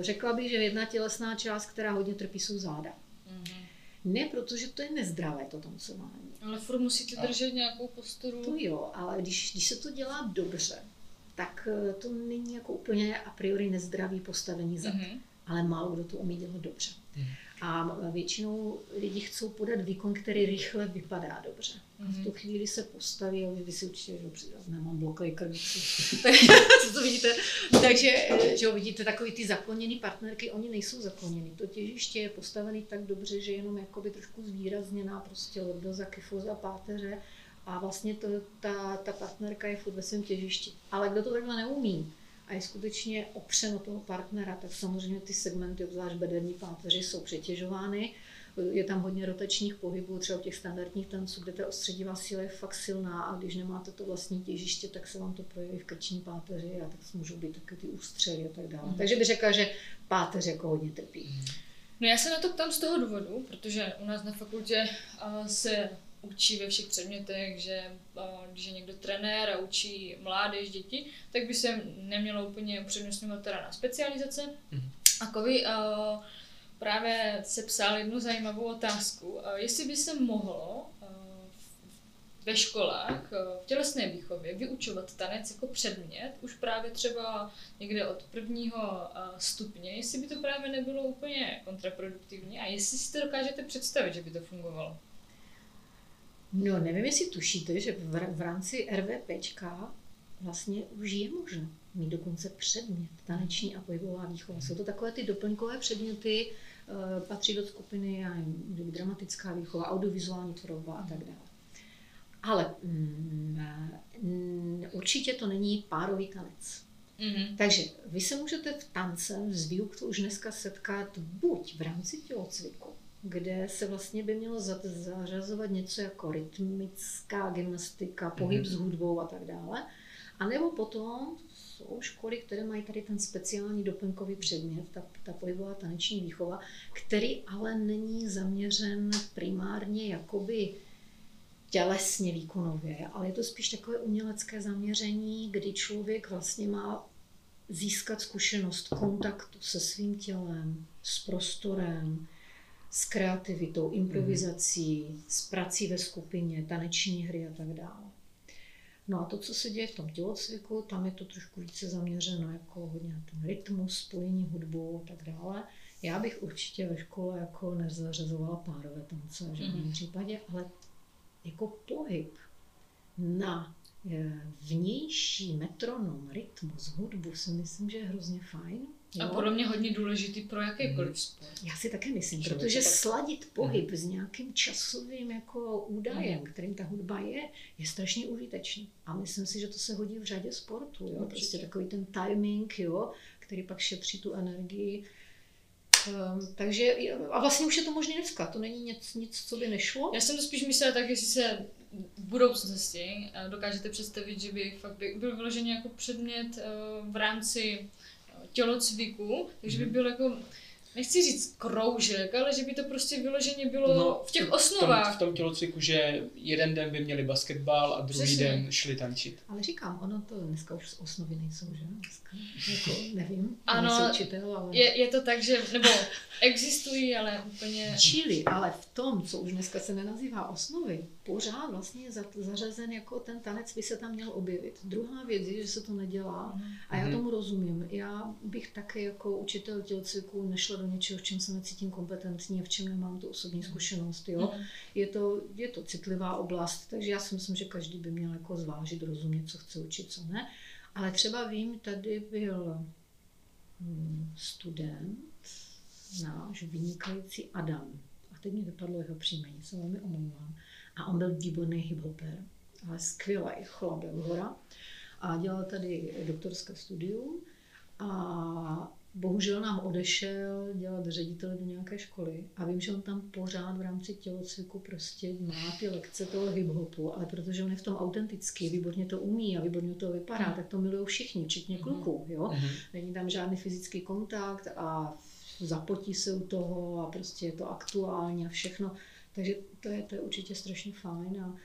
řekla bych, že jedna tělesná část, která hodně trpí, jsou záda. Ne, protože to je nezdravé to tancování. Ale furt musíte držet nějakou posturu. To jo, ale když se to dělá dobře, tak to není jako úplně a priori nezdravý postavení zad. Ale málo kdo to umí dělat dobře. A většinou lidi chcou podat výkon, který rychle vypadá dobře. A v tu chvíli se postaví, ale vy si určitě, že dobře, já nemám bloklej krvici. Co to vidíte? Takže, že vidíte, takový ty zakloněný partnerky, oni nejsou zakloněný. To těžiště je postavený tak dobře, že jenom jakoby trošku zvýrazněná, prostě lordoza, kyfoza, páteře. A vlastně ta partnerka je furt ve svém těžišti. Ale kdo to takhle neumí a je skutečně opřen od toho partnera, tak samozřejmě ty segmenty, obzvlášť bederní páteři, jsou přetěžovány. Je tam hodně rotačních pohybů, třeba u těch standardních tanců, kde ta ostředivá síla je fakt silná a když nemáte to vlastní těžiště, tak se vám to projeví v krční páteři a tak můžou být taky ty ústřely a tak dále. Takže bych řekla, že páteř jako hodně trpí. No já se na to ptám z toho důvodu, protože u nás na fakultě se učí ve všech předmětech, že když je někdo trenér a učí mládež, děti, tak by se nemělo úplně upřednostňovat teda na specializace. A kovy právě se psal jednu zajímavou otázku. Jestli by se mohlo ve školách v tělesné výchově vyučovat tanec jako předmět, už právě třeba někde od 1. stupně, jestli by to právě nebylo úplně kontraproduktivní a jestli si to dokážete představit, že by to fungovalo. No, nevím, jestli tušíte, že v rámci RVPčka vlastně už je možné mít dokonce předmět taneční a pohybová výchova. Jsou to takové ty doplňkové předměty, patří do skupiny dramatická výchova, audiovizuální tvorba a tak dále. Ale určitě to není párový tanec. Takže vy se můžete v tancem z výuku už dneska setkat buď v rámci tělocviku, kde se vlastně by mělo zařazovat něco jako rytmická gymnastika, pohyb s hudbou a tak dále. A nebo potom jsou školy, které mají tady ten speciální doplňkový předmět, ta pohybová taneční výchova, který ale není zaměřen primárně jakoby tělesně výkonově, ale je to spíš takové umělecké zaměření, kdy člověk vlastně má získat zkušenost kontaktu se svým tělem, s prostorem, s kreativitou, improvizací, s prací ve skupině, taneční hry a tak dále. No a to, co se děje v tom tělocviku, tam je to trošku více zaměřeno jako hodně na ten rytmus, spojení hudbou a tak dále. Já bych určitě ve škole jako nezařazovala párové tance v žádném případě, ale jako pohyb na vnější metronom, rytmus, hudbu si myslím, že je hrozně fajn. Jo. A podobně hodně důležitý pro jakýkoliv sport. Já si také myslím, protože sladit pohyb s nějakým časovým jako údajem, kterým ta hudba je strašně užitečný. A myslím si, že to se hodí v řadě sportů. Jo? Prostě takový ten timing, jo? Který pak šetří tu energii. Takže, a vlastně už je to možný dneska, to není nic, co by nešlo. Já jsem to spíš myslela tak, jestli se v budoucnosti dokážete představit, že by fakt byl vyložený jako předmět v rámci tělocviku, takže by bylo jako, nechci říct kroužek, ale že by to prostě vyloženě bylo v těch osnovách. V tom tělocviku, že jeden den by měli basketbal a druhý den šli tančit. Ale říkám, ono to dneska už z osnovy nejsou, že? Dneska, jako, nevím, ano, učitel, ale... je to tak, že, nebo existují, ale úplně... Čili, ale v tom, co už dneska se nenazývá osnovy, pořád vlastně je zařazen jako ten tanec by se tam měl objevit. Druhá věc je, že se to nedělá a já tomu rozumím. Já bych také jako učitel tělocviku nešla do něčeho, v čem se necítím kompetentní a v čem nemám tu osobní zkušenost. Jo? Je to citlivá oblast, takže já si myslím, že každý by měl jako zvážit, rozumět, co chce učit, co ne. Ale třeba vím, tady byl student náš vynikající Adam. A teď mi vypadlo jeho příjmení, se velmi omlouvám. A on byl výborný hip-hopper, ale skvělý chlap hora. A dělal tady doktorské studium a bohužel nám odešel dělat ředitele do nějaké školy a vím, že on tam pořád v rámci tělocviku prostě má ty lekce toho hip-hopu, ale protože on je v tom autentický, výborně to umí a výborně to vypadá, tak to milují všichni, včetně kluků, jo. Není tam žádný fyzický kontakt a zapotí se u toho a prostě je to aktuální a všechno. Takže to je určitě strašně fajn a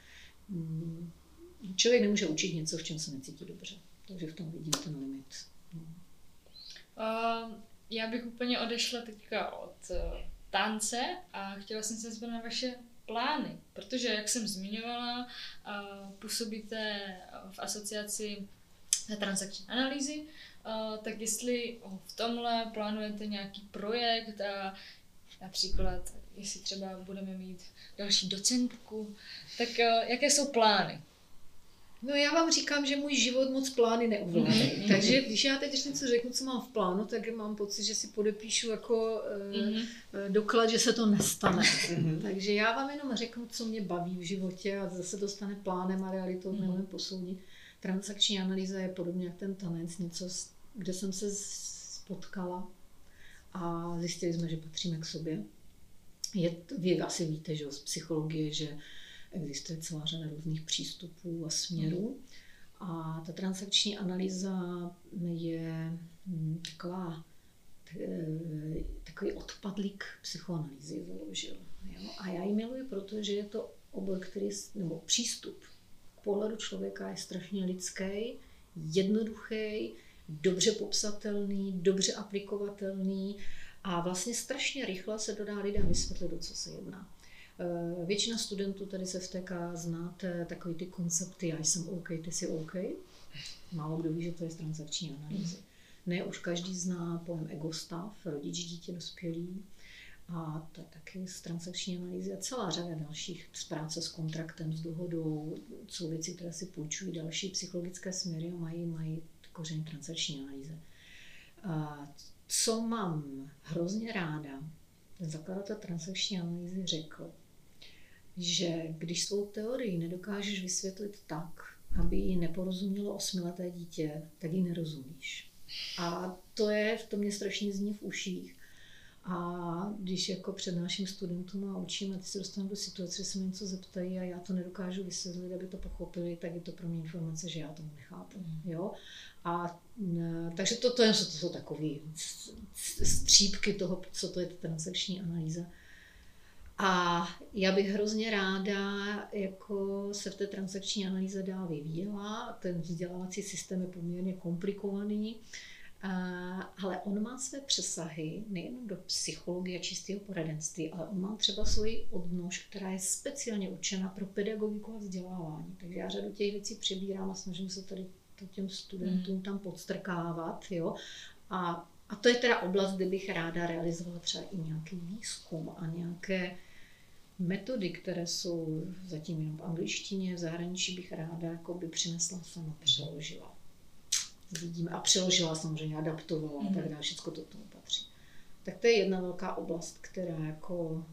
člověk nemůže učit něco, v čem se necítí dobře. Takže v tom vidím ten limit. Já bych úplně odešla teďka od tance a chtěla jsem se zeptat na vaše plány, protože jak jsem zmiňovala, působíte v asociaci transakční analýzy, tak jestli v tomhle plánujete nějaký projekt a například, jestli třeba budeme mít další docentku, tak jaké jsou plány? No já vám říkám, že můj život moc plány neuvládá. Takže když já teď něco řeknu, co mám v plánu, tak mám pocit, že si podepíšu jako doklad, že se to nestane. Takže já vám jenom řeknu, co mě baví v životě a zase to stane plánem a realitou neumím posoudit. Transakční analýza je podobně jak ten tanec, něco, kde jsem se spotkala a zjistili jsme, že patříme k sobě. Vy asi víte, že z psychologie, že existuje celá řada různých přístupů a směrů. A ta transakční analýza je takový odpadlík psychoanalýzy založil. Jo? A já ji miluji, protože je to obor, nebo přístup k pohledu člověka je strašně lidský, jednoduchý, dobře popsatelný, dobře aplikovatelný a vlastně strašně rychle se dodá lidem vysvětlit, do co se jedná. Většina studentů tady z FTK znáte takový ty koncepty, já jsem OK, ty jsi OK. Málo kdo ví, že to je z transakční analýzy. Ne, už každý zná pojem egostav, rodič, dítě, dospělí. A to je taky z transakční analýzy a celá řada dalších z práce s kontraktem, s dohodou, jsou věci, které si půjčují další psychologické směry a mají kořen transakční analýze. A co mám hrozně ráda, ten zakladatel transakční analýzy řekl, že když svou teorii nedokážeš vysvětlit tak, aby ji neporozumělo 8leté dítě, tak ji nerozumíš. A to mě strašně zní v uších. A když jako přednáším studentům a učím a ty se dostanu do situace, že se mě něco zeptají a já to nedokážu vysvětlit, aby to pochopili, tak je to pro mě informace, že já tomu nechápu. Jo? Takže to jsou takové střípky toho, co to je transakční analýza. A já bych hrozně ráda jako se v té transakční analýze dál vyvíjela. Ten vzdělávací systém je poměrně komplikovaný. Ale on má své přesahy nejen do psychologie a čistého poradenství, ale on má třeba svoji odnož, která je speciálně určena pro pedagogiku a vzdělávání. Takže já řadu těch věcí přebírám a snažím se tady to těm studentům tam podstrkávat. Jo? A to je teda oblast, kde bych ráda realizovala třeba i nějaký výzkum a nějaké metody, které jsou zatím jenom v angličtině, v zahraničí bych ráda jakoby přinesla sama, přeložila. Vidíme a přeložila samozřejmě, adaptovala a tak dále, všechno to k tomu patří. Tak to je jedna velká oblast, která jako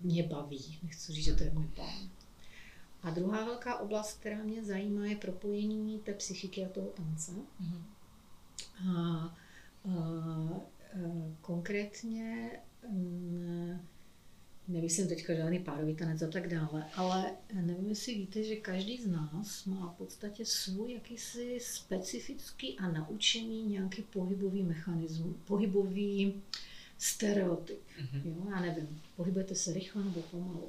mě baví, nechci říct, že to je můj plán. A druhá velká oblast, která mě zajímá, je propojení té psychiky a toho tance. A konkrétně nemyslím teďka žádný párový tanec a tak dále, ale nevím, jestli víte, že každý z nás má v podstatě svůj jakýsi specifický a naučený nějaký pohybový mechanismus, pohybový stereotyp. Jo, já nevím, pohybujete se rychle nebo pomalu?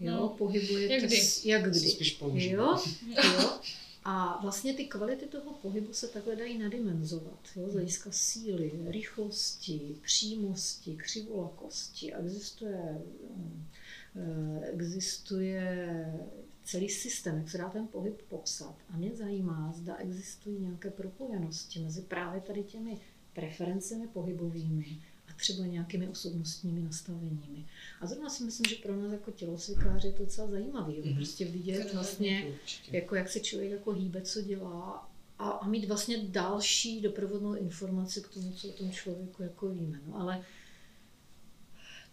Jo, pohybujete se jak kdy. Spíš jo? Jo? A vlastně ty kvality toho pohybu se takhle dají nadimenzovat, jo? Z hlediska síly, rychlosti, přímosti, křivolakosti. Existuje celý systém, jak se dá ten pohyb popsat. A mě zajímá, zda existují nějaké propojenosti mezi právě tady těmi preferencemi pohybovými a třeba nějakými osobnostními nastaveními. A zrovna si myslím, že pro nás jako tělocvikáři je to docela zajímavé, prostě vidět vlastně, jako jak se člověk jako hýbe, co dělá a mít vlastně další doprovodnou informaci k tomu, co o tom člověku jako víme. No, ale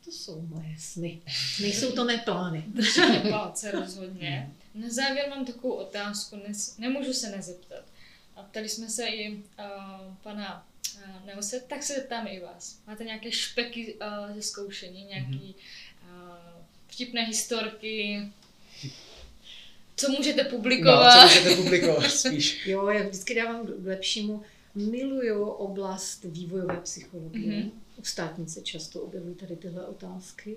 to jsou moje sny, nejsou to mé plány. Držte palce rozhodně. Na závěr mám takovou otázku, nemůžu se nezeptat. A ptali jsme se i pana Neose, tak se zeptáme i vás. Máte nějaké špeky ze zkoušení, nějaké vtipné historky? Co můžete publikovat? No, co můžete publikovat spíš. Jo, já vždycky dávám k lepšímu. Miluju oblast vývojové psychologie. Mm-hmm. U státnice často objevují tady tyhle otázky.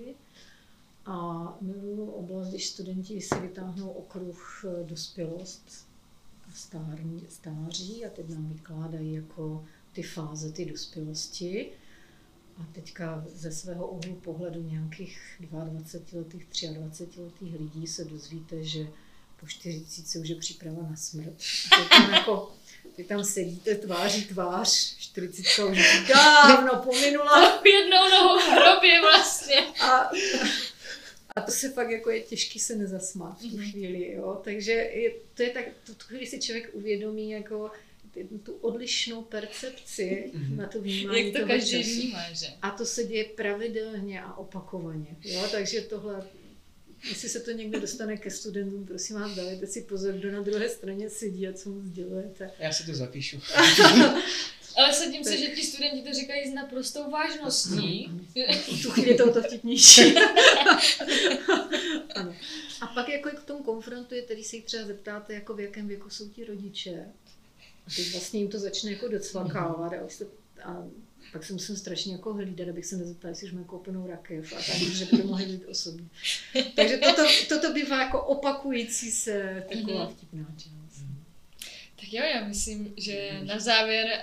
A miluju oblast, když studenti si vytáhnou okruh dospělost a stáří a teď nám vykládají jako ty fáze, ty dospělosti. A teďka ze svého úhlu pohledu nějakých 22letých, 23letých lidí se dozvíte, že po 40 už je příprava na smrt. Ty tam sedíte tváří tvář, 40 už dávno pominula. Jednou nohou v hrobě vlastně. A to se fakt jako je těžký se nezasmát v tu chvíli, jo. Takže to je tak, tu chvíli si člověk uvědomí jako tu odlišnou percepci na to vnímání. Jak to každý vnímá, že? A to se děje pravidelně a opakovaně, jo. Takže tohle, jestli se to někdo dostane ke studentům, prosím vás, dávejte si pozor, kdo na druhé straně sedí a co mu sdělujete. Já si to zapíšu. Ale sedím se, že ti studenti to říkají s naprostou vážností. V tu chvíli to vtipnější. Ano. A pak jako k tomu konfrontuje, tedy se jich třeba zeptáte, jako v jakém věku jsou ti rodiče. A teď vlastně jim to začne jako docvakávat a pak se musím strašně jako hlídat, abych se nezeptala, jestli už mají koupenou rakev a tak, že by to mohli být osobně. Takže toto bývá jako opakující se taková vtipná část. Tak jo, já myslím, že na závěr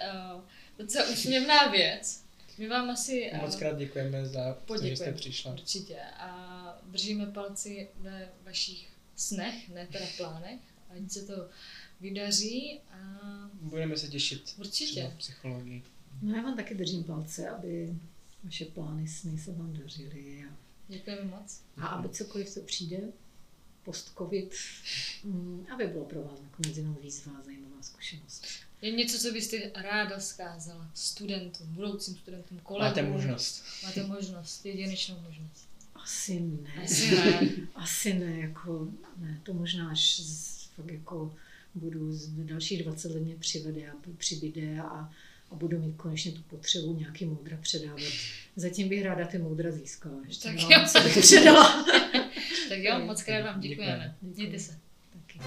docela úsměvná věc. My vám asi mockrát děkujeme za to, že jste přišla. Určitě. A držíme palci ve vašich snech, ne teda plánech, ať se to vydaří a budeme se těšit. Určitě. Psychologii. No já vám taky držím palce, aby vaše plány, sny se vám dařily. Děkujeme moc. A aby cokoliv, co přijde, post-covid, aby bylo pro vás nakonec jenom výzva a zajímavá zkušenost. Je něco, co byste ráda vzkázala studentům, budoucím studentům, kolegům? Máte možnost. Máte možnost, jedinečnou možnost. Asi ne, to možná až fakt jako budu z dalších 20 let mě přibude a budu mít konečně tu potřebu nějaký moudra předávat. Zatím bych ráda ty moudra získala. Ještě tak jo, co bych předala. Tak jo, moc krát vám děkujeme. Mějte se. Taky.